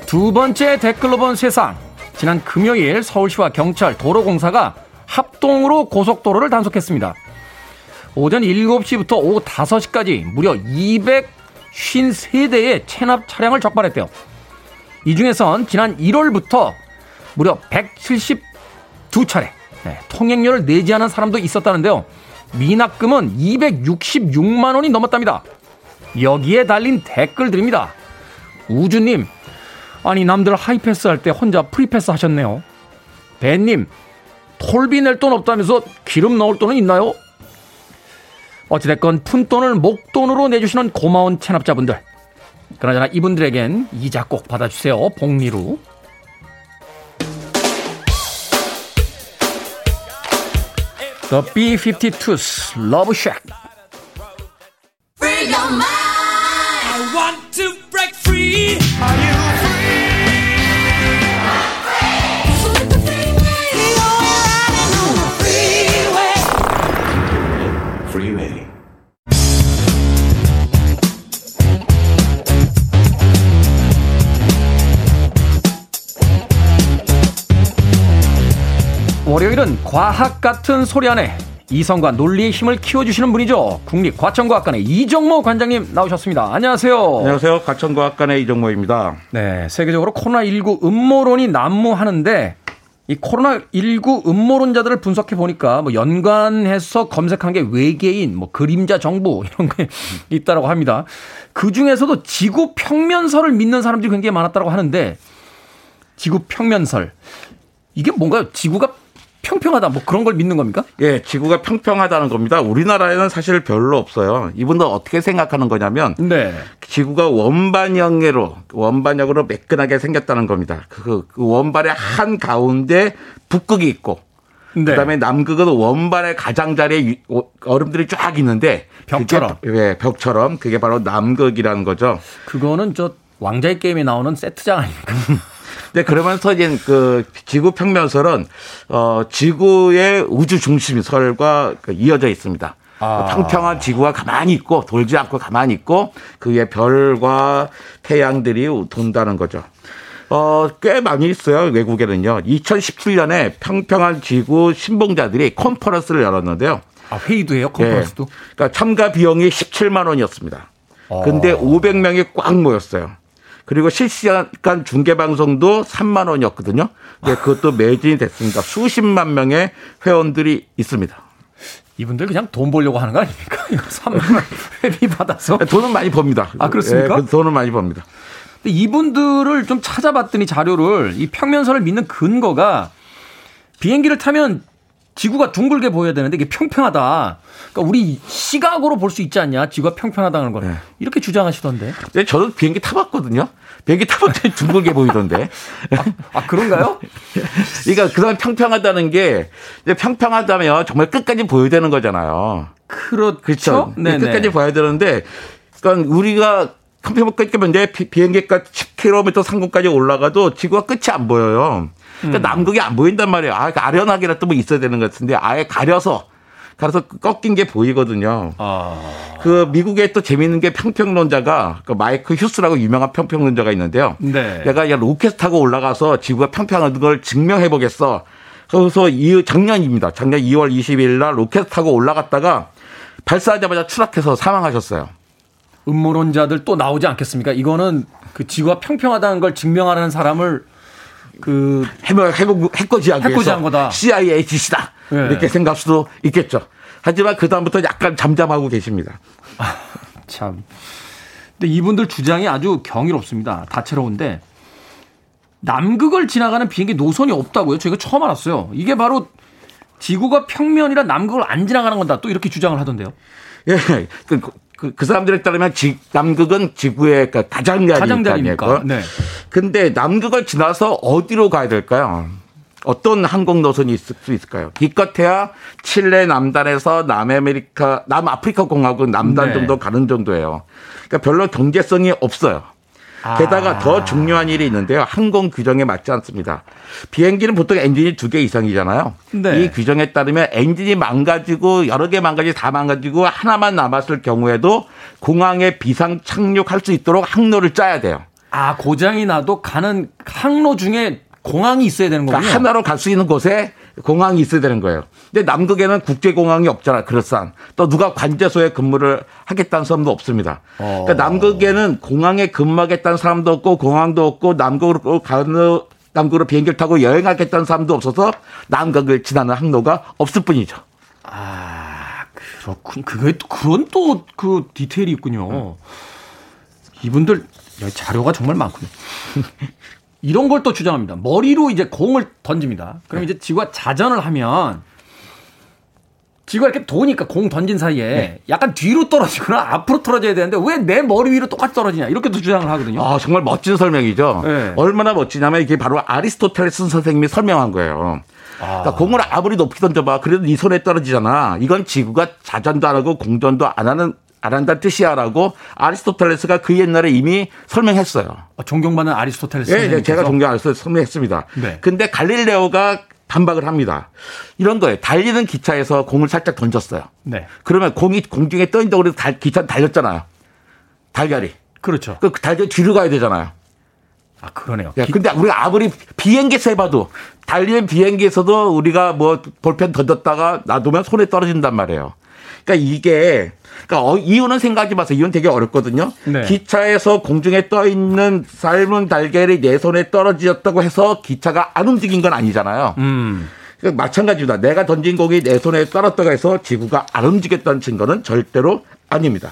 두 번째 댓글로 본 세상. 지난 금요일 서울시와 경찰, 도로공사가 합동으로 고속도로를 단속했습니다. 오전 일곱 시부터 오후 다섯 시까지 무려 이백오십삼 대의 체납 차량을 적발했대요. 이 중에선 지난 일월부터 무려 백칠십이 차례, 네, 통행료를 내지 않은 사람도 있었다는데요. 미납금은 이백육십육만 원이 넘었답니다. 여기에 달린 댓글들입니다. 우주님, 아니 남들 하이패스 할 때 혼자 프리패스 하셨네요. 배님, 톨비 낼 돈 없다면서 기름 넣을 돈은 있나요? 어찌됐건 푼돈을 목돈으로 내주시는 고마운 체납자분들. 그나저나 이분들에겐 이자 꼭 받아주세요. 복리로. The 비 피프티투's Love Shack. Free your mind. I want to break free. Are you free? 월요일은 과학 같은 소리 안에 이성과 논리의 힘을 키워주시는 분이죠. 국립과천과학관의 이정모 관장님 나오셨습니다. 안녕하세요. 안녕하세요. 과천과학관의 이정모입니다. 네, 세계적으로 코로나십구 음모론이 난무하는데 이 코로나십구 음모론자들을 분석해 보니까 뭐 연관해서 검색한 게 외계인, 뭐 그림자 정부 이런 게 있다라고 합니다. 그 중에서도 지구 평면설을 믿는 사람들이 굉장히 많았다고 하는데 지구 평면설 이게 뭔가요? 지구가 평평하다 뭐 그런 걸 믿는 겁니까? 예, 지구가 평평하다는 겁니다. 우리나라에는 사실 별로 없어요. 이분들 어떻게 생각하는 거냐면 네. 지구가 원반형으로 원반형으로 매끈하게 생겼다는 겁니다. 그, 그 원반의 한 가운데 북극이 있고 네. 그다음에 남극은 원반의 가장자리에 얼음들이 쫙 있는데 벽처럼. 그게, 예, 벽처럼. 그게 바로 남극이라는 거죠. 그거는 저 왕자의 게임에 나오는 세트장 아닙니까? 네, 그러면서 이제 그 지구 평면설은 어, 지구의 우주 중심설과 이어져 있습니다. 아. 평평한 지구가 가만히 있고 돌지 않고 가만히 있고 그 위에 별과 태양들이 돈다는 거죠. 어, 꽤 많이 있어요. 외국에는요. 이천십칠 년에 평평한 지구 신봉자들이 컨퍼런스를 열었는데요. 아, 회의도 해요? 컨퍼런스도? 네, 그러니까 참가 비용이 십칠만 원이었습니다. 근데 오백 명이 꽉 모였어요. 그리고 실시간 중계방송도 삼만 원이었거든요. 근데 그것도 매진이 됐습니다. 수십만 명의 회원들이 있습니다. 이분들 그냥 돈 벌려고 하는 거 아닙니까? 삼만 원 회비 받아서. 돈은 많이 법니다. 아, 그렇습니까? 예, 돈은 많이 법니다. 근데 이분들을 좀 찾아봤더니 자료를 이 평면설을 믿는 근거가 비행기를 타면 지구가 둥글게 보여야 되는데 이게 평평하다. 그러니까 우리 시각으로 볼 수 있지 않냐. 지구가 평평하다는 걸. 네. 이렇게 주장하시던데. 네, 저도 비행기 타봤거든요. 비행기 타봤더니 둥글게 보이던데. 아, 아 그런가요? 그러니까 그동안 평평하다는 게 평평하다면 정말 끝까지 보여야 되는 거잖아요. 그렇죠. 그렇죠? 네, 끝까지 봐야 되는데 그러니까 우리가 컴퓨터 끝까지 보는데 비행기가 십 킬로미터 상공까지 올라가도 지구가 끝이 안 보여요. 그러니까 음. 남극이 안 보인단 말이에요. 아, 아련하게라도 뭐 있어야 되는 것 같은데 아예 가려서 가려서 꺾인 게 보이거든요. 아. 그 미국에 또 재미있는 게 평평론자가 그 마이크 휴스라고 유명한 평평론자가 있는데요. 네. 내가 야 로켓 타고 올라가서 지구가 평평한 걸 증명해 보겠어. 그래서 이 작년입니다. 작년 이월 이십일 날 로켓 타고 올라갔다가 발사하자마자 추락해서 사망하셨어요. 음모론자들 또 나오지 않겠습니까? 이거는 그 지구가 평평하다는 걸 증명하라는 사람을 그 해먹 해먹 해코지하기 해코지한 거다. 씨아이에이씨다. 예. 이렇게 생각할 수도 있겠죠. 하지만 그 다음부터 약간 잠잠하고 계십니다. 아, 참. 근데 이분들 주장이 아주 경이롭습니다. 다채로운데 남극을 지나가는 비행기 노선이 없다고요? 저희가 처음 알았어요. 이게 바로 지구가 평면이라 남극을 안 지나가는 건다. 또 이렇게 주장을 하던데요. 예. 그, 그, 그 사람들에 따르면 지, 남극은 지구의 가장자리니까. 네. 근데 남극을 지나서 어디로 가야 될까요? 어떤 항공 노선이 있을 수 있을까요? 기껏해야 칠레 남단에서 남아메리카, 남아프리카 공화국 남단 네. 정도 가는 정도예요. 그러니까 별로 경제성이 없어요. 게다가 아. 더 중요한 일이 있는데요. 항공 규정에 맞지 않습니다. 비행기는 보통 엔진이 두 개 이상이잖아요. 네. 이 규정에 따르면 엔진이 망가지고 여러 개 망가지고 다 망가지고 하나만 남았을 경우에도 공항에 비상 착륙할 수 있도록 항로를 짜야 돼요. 아, 고장이 나도 가는 항로 중에 공항이 있어야 되는 거군요. 그러니까 하나로 갈 수 있는 곳에 공항이 있어야 되는 거예요. 근데 남극에는 국제공항이 없잖아. 그럴싸한. 또 누가 관제소에 근무를 하겠다는 사람도 없습니다. 어. 그러니까 남극에는 공항에 근무하겠다는 사람도 없고 공항도 없고 남극으로 가는 남극으로 비행기를 타고 여행하겠다는 사람도 없어서 남극을 지나는 항로가 없을 뿐이죠. 아, 그렇군. 그게 또 그런 또 그 디테일이 있군요. 이분들 자료가 정말 많군요. 이런 걸 또 주장합니다. 머리로 이제 공을 던집니다. 그럼 네. 이제 지구가 자전을 하면 지구가 이렇게 도니까 공 던진 사이에 네. 약간 뒤로 떨어지거나 앞으로 떨어져야 되는데 왜 내 머리 위로 똑같이 떨어지냐 이렇게 또 주장을 하거든요. 아, 정말 멋진 설명이죠. 네. 얼마나 멋지냐면 이게 바로 아리스토텔레스 선생님이 설명한 거예요. 그러니까 아. 공을 아무리 높이 던져봐 그래도 네 손에 떨어지잖아. 이건 지구가 자전도 안 하고 공전도 안 하는 안 한다는 뜻이야라고 아리스토텔레스가 그 옛날에 이미 설명했어요. 아, 존경받는 아리스토텔레스. 예, 네, 제가 존경하는 아리스토텔레스 설명했습니다. 네. 근데 갈릴레오가 반박을 합니다. 이런 거예요. 달리는 기차에서 공을 살짝 던졌어요. 네. 그러면 공이 공중에 떠 있다고 그래서 달, 기차는 달렸잖아요. 달걀이. 그렇죠. 그 달걀 뒤로 가야 되잖아요. 아, 그러네요. 예, 근데 우리가 아무리 비행기에서 해봐도 달리는 비행기에서도 우리가 뭐 볼펜 던졌다가 놔두면 손에 떨어진단 말이에요. 그러니까 이게 그러니까 이유는 생각하지 마세요. 이유는 되게 어렵거든요. 네. 기차에서 공중에 떠 있는 삶은 달걀이 내 손에 떨어졌다고 해서 기차가 안 움직인 건 아니잖아요. 음. 그러니까 마찬가지입니다. 내가 던진 공이 내 손에 떨어졌다고 해서 지구가 안 움직였다는 증거는 절대로 아닙니다.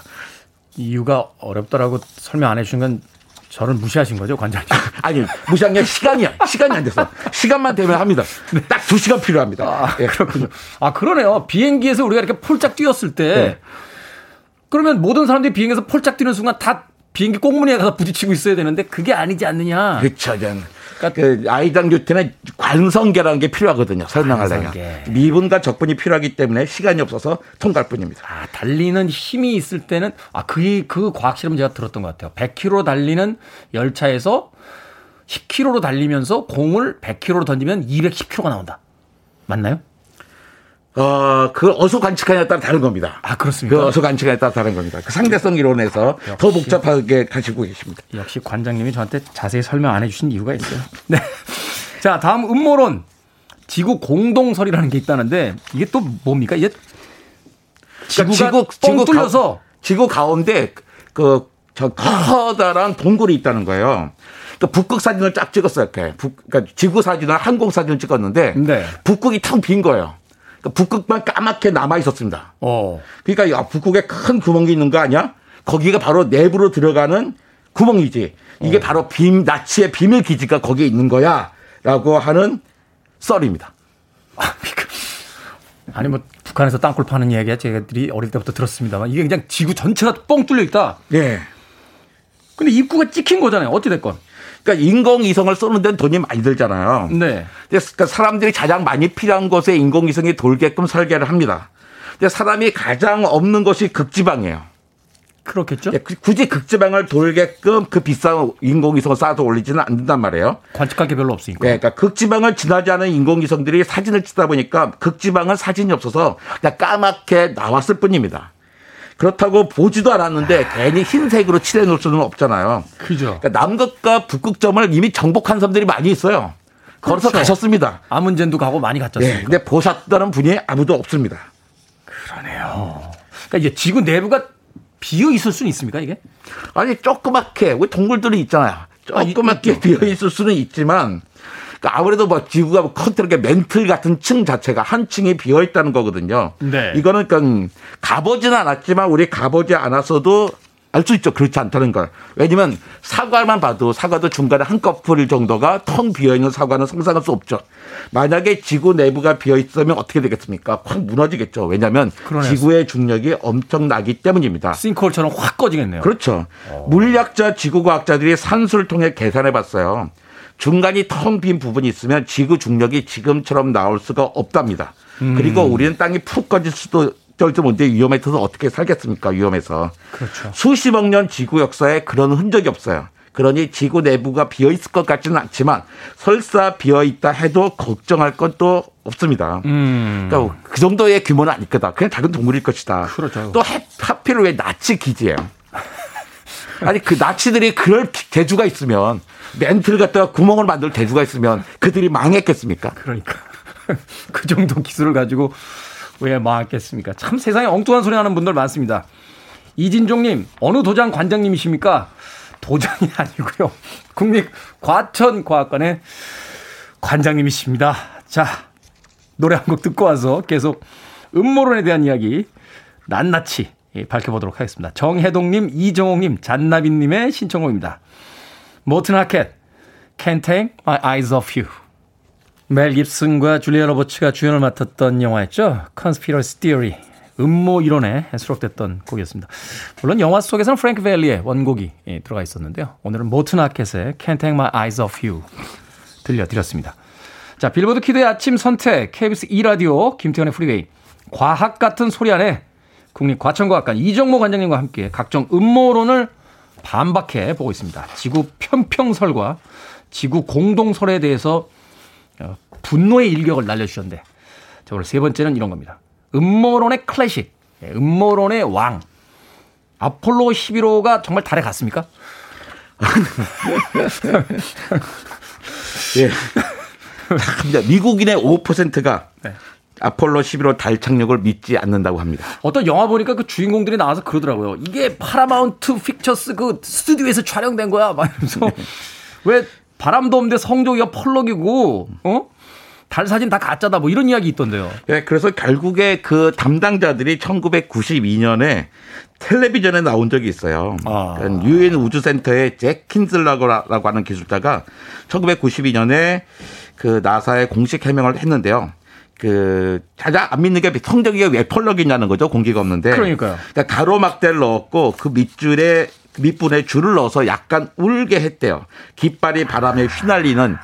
이유가 어렵다라고 설명 안 해주신 건 저를 무시하신 거죠, 관장님? 아니, 무시한 게 시간이야. 시간이 안 돼서. 시간만 되면 합니다. 딱 두 시간 필요합니다. 아, 예. 그렇군요. 아, 그러네요. 비행기에서 우리가 이렇게 폴짝 뛰었을 때 네. 그러면 모든 사람들이 비행기에서 폴짝 뛰는 순간 다 비행기 꽁무니에 가서 부딪히고 있어야 되는데 그게 아니지 않느냐. 그렇죠. 그러니까 그 아이작 뉴턴의 관성계라는 게 필요하거든요. 설명하려면. 미분과 적분이 필요하기 때문에 시간이 없어서 통과할 뿐입니다. 아, 달리는 힘이 있을 때는 아, 그, 그 과학 실험 제가 들었던 것 같아요. 백 킬로미터 달리는 열차에서 십 킬로미터로 달리면서 공을 백 킬로미터로 던지면 이백십 킬로미터가 나온다. 맞나요? 어, 그 어서 관측하냐에 따라 다른 겁니다. 아, 그렇습니까? 그 어서 관측하냐에 따라 다른 겁니다. 그 상대성 이론에서 역시, 더 복잡하게 가지고 계십니다. 역시 관장님이 저한테 자세히 설명 안 해주신 이유가 있어요. 네. 자, 다음 음모론. 지구 공동설이라는 게 있다는데 이게 또 뭡니까? 이게 지구가 그러니까 지구, 뻥 뚫려서 지구 가운데 그 저 커다란 동굴이 있다는 거예요. 그러니까 북극 사진을 쫙 찍었어요. 이렇게 북, 그러니까 지구 사진이나 항공 사진을 찍었는데 네. 북극이 텅 빈 거예요. 그러니까 북극만 까맣게 남아 있었습니다. 어. 그러니까 야, 북극에 큰 구멍이 있는 거 아니야? 거기가 바로 내부로 들어가는 구멍이지. 이게 어. 바로 빔, 나치의 비밀 기지가 거기에 있는 거야라고 하는 썰입니다. 아니 뭐 북한에서 땅굴 파는 이야기야 제가들이 어릴 때부터 들었습니다만 이게 그냥 지구 전체가 뻥 뚫려 있다. 예. 근데 입구가 찍힌 거잖아요. 어찌 됐건. 그러니까 인공위성을 쏘는 데는 돈이 많이 들잖아요. 네. 그러니까 사람들이 가장 많이 필요한 곳에 인공위성이 돌게끔 설계를 합니다. 근데 사람이 가장 없는 곳이 극지방이에요. 그렇겠죠. 예, 굳이 극지방을 돌게끔 그 비싼 인공위성을 쌓아서 올리지는 않는단 말이에요. 관측할 게 별로 없으니까. 예, 그러니까 극지방을 지나지 않은 인공위성들이 사진을 찍다 보니까 극지방은 사진이 없어서 그냥 까맣게 나왔을 뿐입니다. 그렇다고 보지도 않았는데 아... 괜히 흰색으로 칠해놓을 수는 없잖아요. 그죠. 그러니까 남극과 북극점을 이미 정복한 사람들이 많이 있어요. 걸어서 그렇죠. 가셨습니다. 아문젠도 가고 많이 갔잖습니까. 예, 근데 보셨다는 분이 아무도 없습니다. 그러네요. 그러니까 이제 지구 내부가 비어 있을 수는 있습니까, 이게? 아니, 조그맣게, 우리 동굴들이 있잖아요. 조그맣게 아, 비어 있을 수는 있지만, 그러니까 아무래도 뭐 지구가 컨트롤의 멘틀 같은 층 자체가 한 층이 비어 있다는 거거든요. 네. 이거는 그러니까 가보지는 않았지만, 우리 가보지 않았어도 알 수 있죠. 그렇지 않다는 걸. 왜냐면 사과만 봐도, 사과도 중간에 한 껍질 정도가 텅 비어 있는 사과는 상상할 수 없죠. 만약에 지구 내부가 비어 있으면 어떻게 되겠습니까? 확 무너지겠죠. 왜냐면 그러네요. 지구의 중력이 엄청나기 때문입니다. 싱크홀처럼 확 꺼지겠네요. 그렇죠. 오. 물리학자, 지구과학자들이 산수를 통해 계산해 봤어요. 중간이 텅 빈 부분이 있으면 지구 중력이 지금처럼 나올 수가 없답니다. 음. 그리고 우리는 땅이 푹 꺼질 수도 절대 문제 위험해서 어떻게 살겠습니까? 위험해서. 그렇죠. 수십억 년 지구 역사에 그런 흔적이 없어요. 그러니 지구 내부가 비어있을 것 같지는 않지만 설사 비어있다 해도 걱정할 건 또 없습니다. 음. 그러니까 그 정도의 규모는 아닐 거다. 그냥 작은 동물일 것이다. 그렇죠. 또 해, 하필 왜 나치 기지예요? 아니 그 나치들이 그럴 재주가 있으면 멘트를 갖다가 구멍을 만들 재주가 있으면 그들이 망했겠습니까? 그러니까 그 정도 기술을 가지고 왜 망했겠습니까? 참 세상에 엉뚱한 소리 하는 분들 많습니다. 이진종님, 어느 도장 관장님이십니까? 도장이 아니고요. 국립과천과학관의 관장님이십니다. 자, 노래 한 곡 듣고 와서 계속 음모론에 대한 이야기 낱낱이 밝혀보도록 하겠습니다. 정혜동님, 이정옥님, 잔나비님의 신청곡입니다. 모튼 하켓, Can't Take My Eyes Off You. 멜 깁슨과 줄리아 로버츠가 주연을 맡았던 영화였죠. Conspiracy Theory, 음모 이론에 수록됐던 곡이었습니다. 물론 영화 속에서는 프랭크 밸리의 원곡이 들어가 있었는데요. 오늘은 모튼 하켓의 Can't Take My Eyes Off You 들려드렸습니다. 자, 빌보드 키드의 아침 선택, 케이비에스 이 라디오, 김태원의 프리웨이, 과학 같은 소리 안에 국립과천과학관 이정모 관장님과 함께 각종 음모론을 반박해 보고 있습니다. 지구 편평설과 지구 공동설에 대해서 분노의 일격을 날려주셨는데 자, 오늘 세 번째는 이런 겁니다. 음모론의 클래식, 음모론의 왕 아폴로 십일 호가 정말 달에 갔습니까? 예. 미국인의 오 퍼센트가 네. 아폴로 십일 호 달 착륙을 믿지 않는다고 합니다. 어떤 영화 보니까 그 주인공들이 나와서 그러더라고요. 이게 파라마운트 픽처스 그 스튜디오에서 촬영된 거야 막 이러면서 네. 왜 바람도 없는데 성조기가 펄럭이고, 어? 달 사진 다 가짜다, 뭐 이런 이야기 있던데요. 예, 그래서 결국에 그 담당자들이 천구백구십이 년에 텔레비전에 나온 적이 있어요. 아. 그러니까 유엔 우주센터의 잭 킨슬라거라고 하는 기술자가 천구백구십이 년에 그 나사에 공식 해명을 했는데요. 그, 가장 안 믿는 게 성조기가 왜 펄럭이냐는 거죠. 공기가 없는데. 그러니까요. 그러니까 가로막대를 넣었고 그 밑줄에 밑분에 줄을 넣어서 약간 울게 했대요. 깃발이 바람에 휘날리는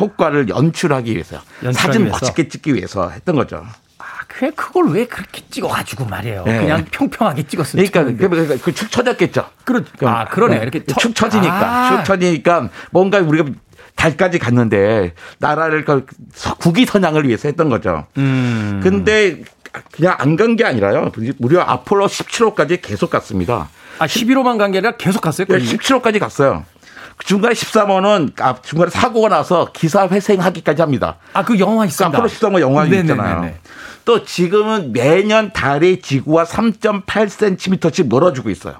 효과를 연출하기 위해서요. 사진 위해서. 멋있게 찍기 위해서 했던 거죠. 아, 그걸 왜 그렇게 찍어가지고 말이에요. 네. 그냥 평평하게 찍었으면 좋겠는데. 그러니까, 그러니까 그 축 처졌겠죠. 그러, 아, 그러네. 네. 이렇게 축 처지니까. 축 처지니까 뭔가 우리가 달까지 갔는데 나라를 국위 선양을 위해서 했던 거죠. 음. 근데 그냥 안 간 게 아니라요. 무려 아폴로 십칠 호까지 계속 갔습니다. 아, 십일 호만 간 게 아니라 계속 갔어요? 네, 십칠 호까지 갔어요. 중간에 십삼 호는, 아, 중간에 사고가 나서 기사 회생하기까지 합니다. 아, 그 영화 있습니다. 앞으로 십삼 호 영화 네네네네. 있잖아요. 또 지금은 매년 달이 지구와 삼 점 팔 센티미터씩 멀어지고 있어요.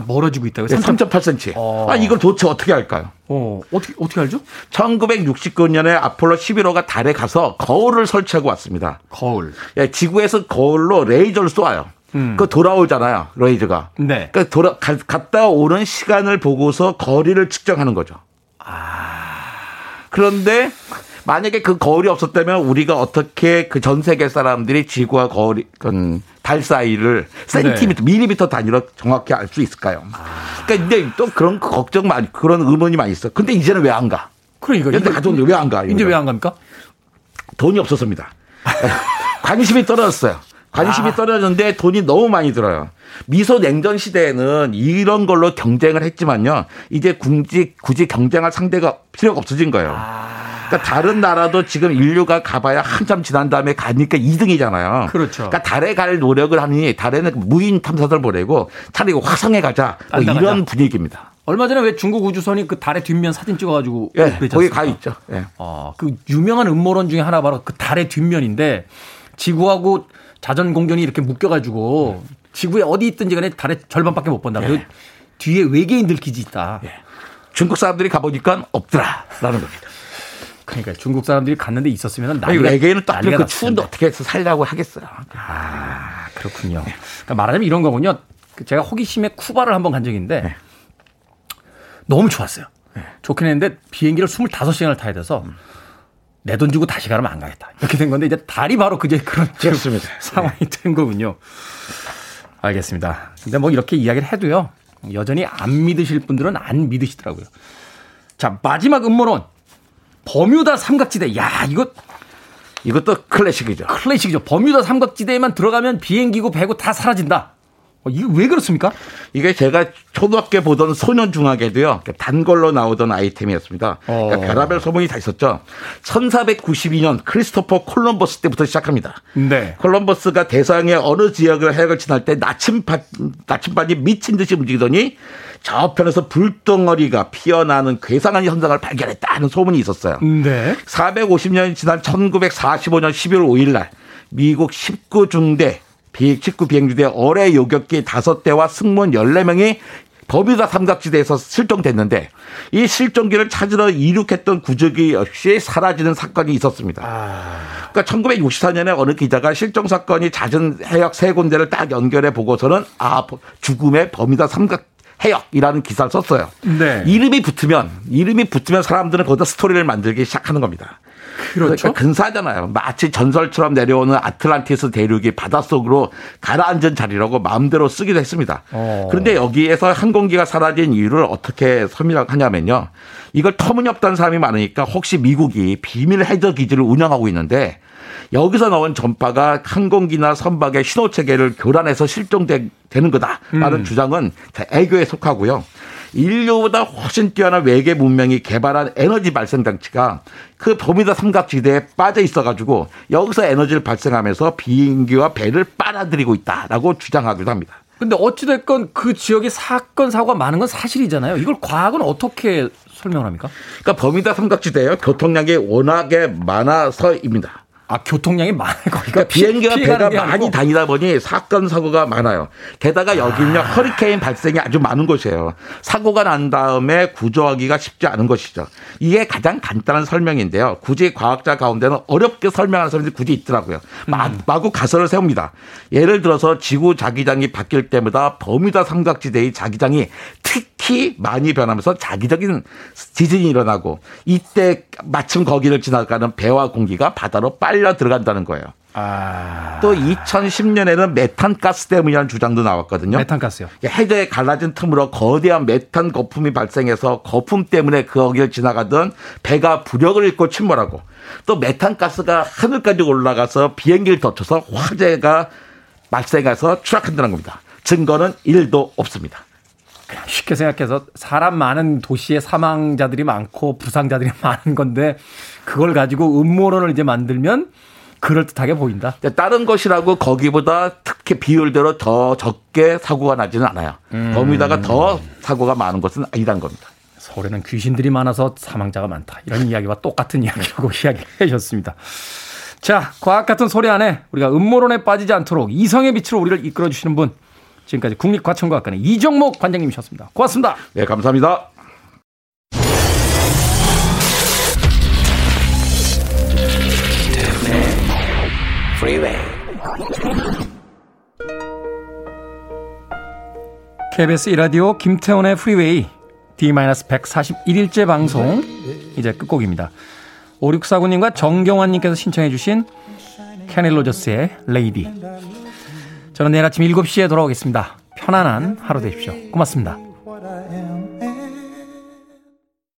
아, 멀어지고 있다고요? 네, 삼 점 팔 센티미터. 어. 아, 이걸 도대체 어떻게 할까요? 어, 어떻게, 어떻게 알죠? 천구백육십구 년에 아폴로 십일 호가 달에 가서 거울을 설치하고 왔습니다. 거울. 예, 지구에서 거울로 레이저를 쏘아요. 음. 그 돌아오잖아요, 레이저가. 네. 그러니까 돌아, 가, 갔다 오는 시간을 보고서 거리를 측정하는 거죠. 아. 그런데 만약에 그 거울이 없었다면 우리가 어떻게 그 전 세계 사람들이 지구와 거울이, 그 달 사이를 센티미터, 네. 밀리미터 단위로 정확히 알 수 있을까요? 아. 그러니까 이제 또 그런 걱정 많이, 그런 의문이 많이 있어. 근데 이제는 왜 안 가? 그래, 이거. 근데 가져오는데 왜 안 가? 이제 왜 안 갑니까? 돈이 없었습니다. 관심이 떨어졌어요. 관심이 아. 떨어졌는데 돈이 너무 많이 들어요. 미소 냉전 시대에는 이런 걸로 경쟁을 했지만요. 이제 굳이, 굳이 경쟁할 상대가 필요가 없어진 거예요. 그러니까 다른 나라도 지금 인류가 가봐야 한참 지난 다음에 가니까 이 등이잖아요. 그렇죠. 그러니까 달에 갈 노력을 하니 달에는 무인 탐사선을 보내고 차라리 화성에 가자. 뭐 이런 분위기입니다. 얼마 전에 왜 중국 우주선이 그 달의 뒷면 사진 찍어가지고. 예, 거기 가 있죠. 예. 어, 그 유명한 음모론 중에 하나 바로 그 달의 뒷면인데 지구하고 자전 공전이 이렇게 묶여가지고 네. 지구에 어디 있든지 간에 달의 절반밖에 못 본다. 네. 뒤에 외계인들 기지 있다. 네. 중국 사람들이 가보니까 없더라라는 겁니다. 그러니까 중국 사람들이 갔는데 있었으면 난리가 났을 텐데. 외계인은 딱 그 추운데 어떻게 해서 살려고 하겠어요. 아, 그렇군요. 네. 그러니까 말하자면 이런 거군요. 제가 호기심에 쿠바를 한번 간 적인데 네. 너무 좋았어요. 네. 좋긴 했는데 비행기를 스물다섯 시간을 타야 돼서 음. 내 돈 주고 다시 가면 안 가겠다. 이렇게 된 건데 이제 달이 바로 그제 그런 그렇습니다. 상황이 네. 된 거군요. 알겠습니다. 근데 뭐 이렇게 이야기를 해도요. 여전히 안 믿으실 분들은 안 믿으시더라고요. 자, 마지막 음모론. 버뮤다 삼각지대. 야, 이거 이것도 클래식이죠. 클래식이죠. 버뮤다 삼각지대에만 들어가면 비행기고 배고 다 사라진다. 이거 왜 그렇습니까? 이게 제가 초등학교 보던 소년중학에도요 단걸로 나오던 아이템이었습니다. 어. 그러니까 별의별 소문이 다 있었죠. 천사백구십이 년 크리스토퍼 콜럼버스 때부터 시작합니다. 네. 콜럼버스가 대서양의 어느 지역을 해역을 지날 때 나침반, 나침반이 미친 듯이 움직이더니 저편에서 불덩어리가 피어나는 괴상한 현상을 발견했다는 소문이 있었어요. 네. 사백오십 년이 지난 천구백사십오 년 십일월 오일 날 미국 십구 중대 십구 비행주대 어뢰 요격기 다섯 대와 승무원 열네 명이 버뮤다 삼각지대에서 실종됐는데 이 실종기를 찾으러 이륙했던 구조기 역시 사라지는 사건이 있었습니다. 그러니까 천구백육십사 년에 어느 기자가 실종 사건이 잦은 해역 세 군데를 딱 연결해 보고서는 아, 죽음의 버뮤다 삼각 해역이라는 기사를 썼어요. 네. 이름이 붙으면 이름이 붙으면 사람들은 거기다 스토리를 만들기 시작하는 겁니다. 그렇죠. 그러니까 근사하잖아요. 마치 전설처럼 내려오는 아틀란티스 대륙이 바닷속으로 가라앉은 자리라고 마음대로 쓰기도 했습니다. 어. 그런데 여기에서 항공기가 사라진 이유를 어떻게 설명하냐면요. 이걸 터무니없다는 사람이 많으니까 혹시 미국이 비밀 해저 기지를 운영하고 있는데 여기서 나온 전파가 항공기나 선박의 신호체계를 교란해서 실종되는 거다라는 음. 주장은 애교에 속하고요. 인류보다 훨씬 뛰어난 외계 문명이 개발한 에너지 발생 장치가 그 버뮤다 삼각지대에 빠져 있어가지고 여기서 에너지를 발생하면서 비행기와 배를 빨아들이고 있다라고 주장하기도 합니다. 근데 어찌됐건 그 지역에 사건, 사고가 많은 건 사실이잖아요. 이걸 과학은 어떻게 설명을 합니까? 그러니까 버뮤다 삼각지대에요. 교통량이 워낙에 많아서입니다. 아, 교통량이 많아요. 그러니까 비행기와 배가 많이 다니다 보니 사건, 사고가 많아요. 게다가 여기는요, 아. 허리케인 발생이 아주 많은 곳이에요. 사고가 난 다음에 구조하기가 쉽지 않은 것이죠. 이게 가장 간단한 설명인데요. 굳이 과학자 가운데는 어렵게 설명하는 사람들이 굳이 있더라고요. 음. 마구 가설을 세웁니다. 예를 들어서 지구 자기장이 바뀔 때마다 버뮤다 삼각지대의 자기장이 특히 많이 변하면서 자기적인 지진이 일어나고 이때 마침 거기를 지나가는 배와 공기가 바다로 빨리 들어간다는 거예요. 아... 또 이천십 년에는 메탄가스 때문이라는 주장도 나왔거든요. 메탄가스요. 해저에 갈라진 틈으로 거대한 메탄 거품이 발생해서 거품 때문에 거기를 지나가던 배가 부력을 잃고 침몰하고 또 메탄가스가 하늘까지 올라가서 비행기를 덮쳐서 화재가 발생해서 추락한다는 겁니다. 증거는 일도 없습니다. 쉽게 생각해서 사람 많은 도시에 사망자들이 많고 부상자들이 많은 건데 그걸 가지고 음모론을 이제 만들면 그럴듯하게 보인다. 다른 것이라고 거기보다 특히 비율대로 더 적게 사고가 나지는 않아요. 음. 범위다가 더 사고가 많은 것은 아니란 겁니다. 서울에는 귀신들이 많아서 사망자가 많다. 이런 이야기와 똑같은 이야기라고 이야기를 해주셨습니다. 자, 과학 같은 소리 안에 우리가 음모론에 빠지지 않도록 이성의 빛으로 우리를 이끌어주시는 분 지금까지 국립과천과학관의 이정모 관장님이셨습니다. 고맙습니다. 네, 감사합니다. 케이비에스 이 라디오 김태원의 프리웨이 디 백사십일 일째 방송 이제 끝곡입니다. 오육사구 님과 정경환님께서 신청해 주신 캐니 로저스의 레이디. 저는 내일 아침 일곱 시에 돌아오겠습니다. 편안한 하루 되십시오. 고맙습니다.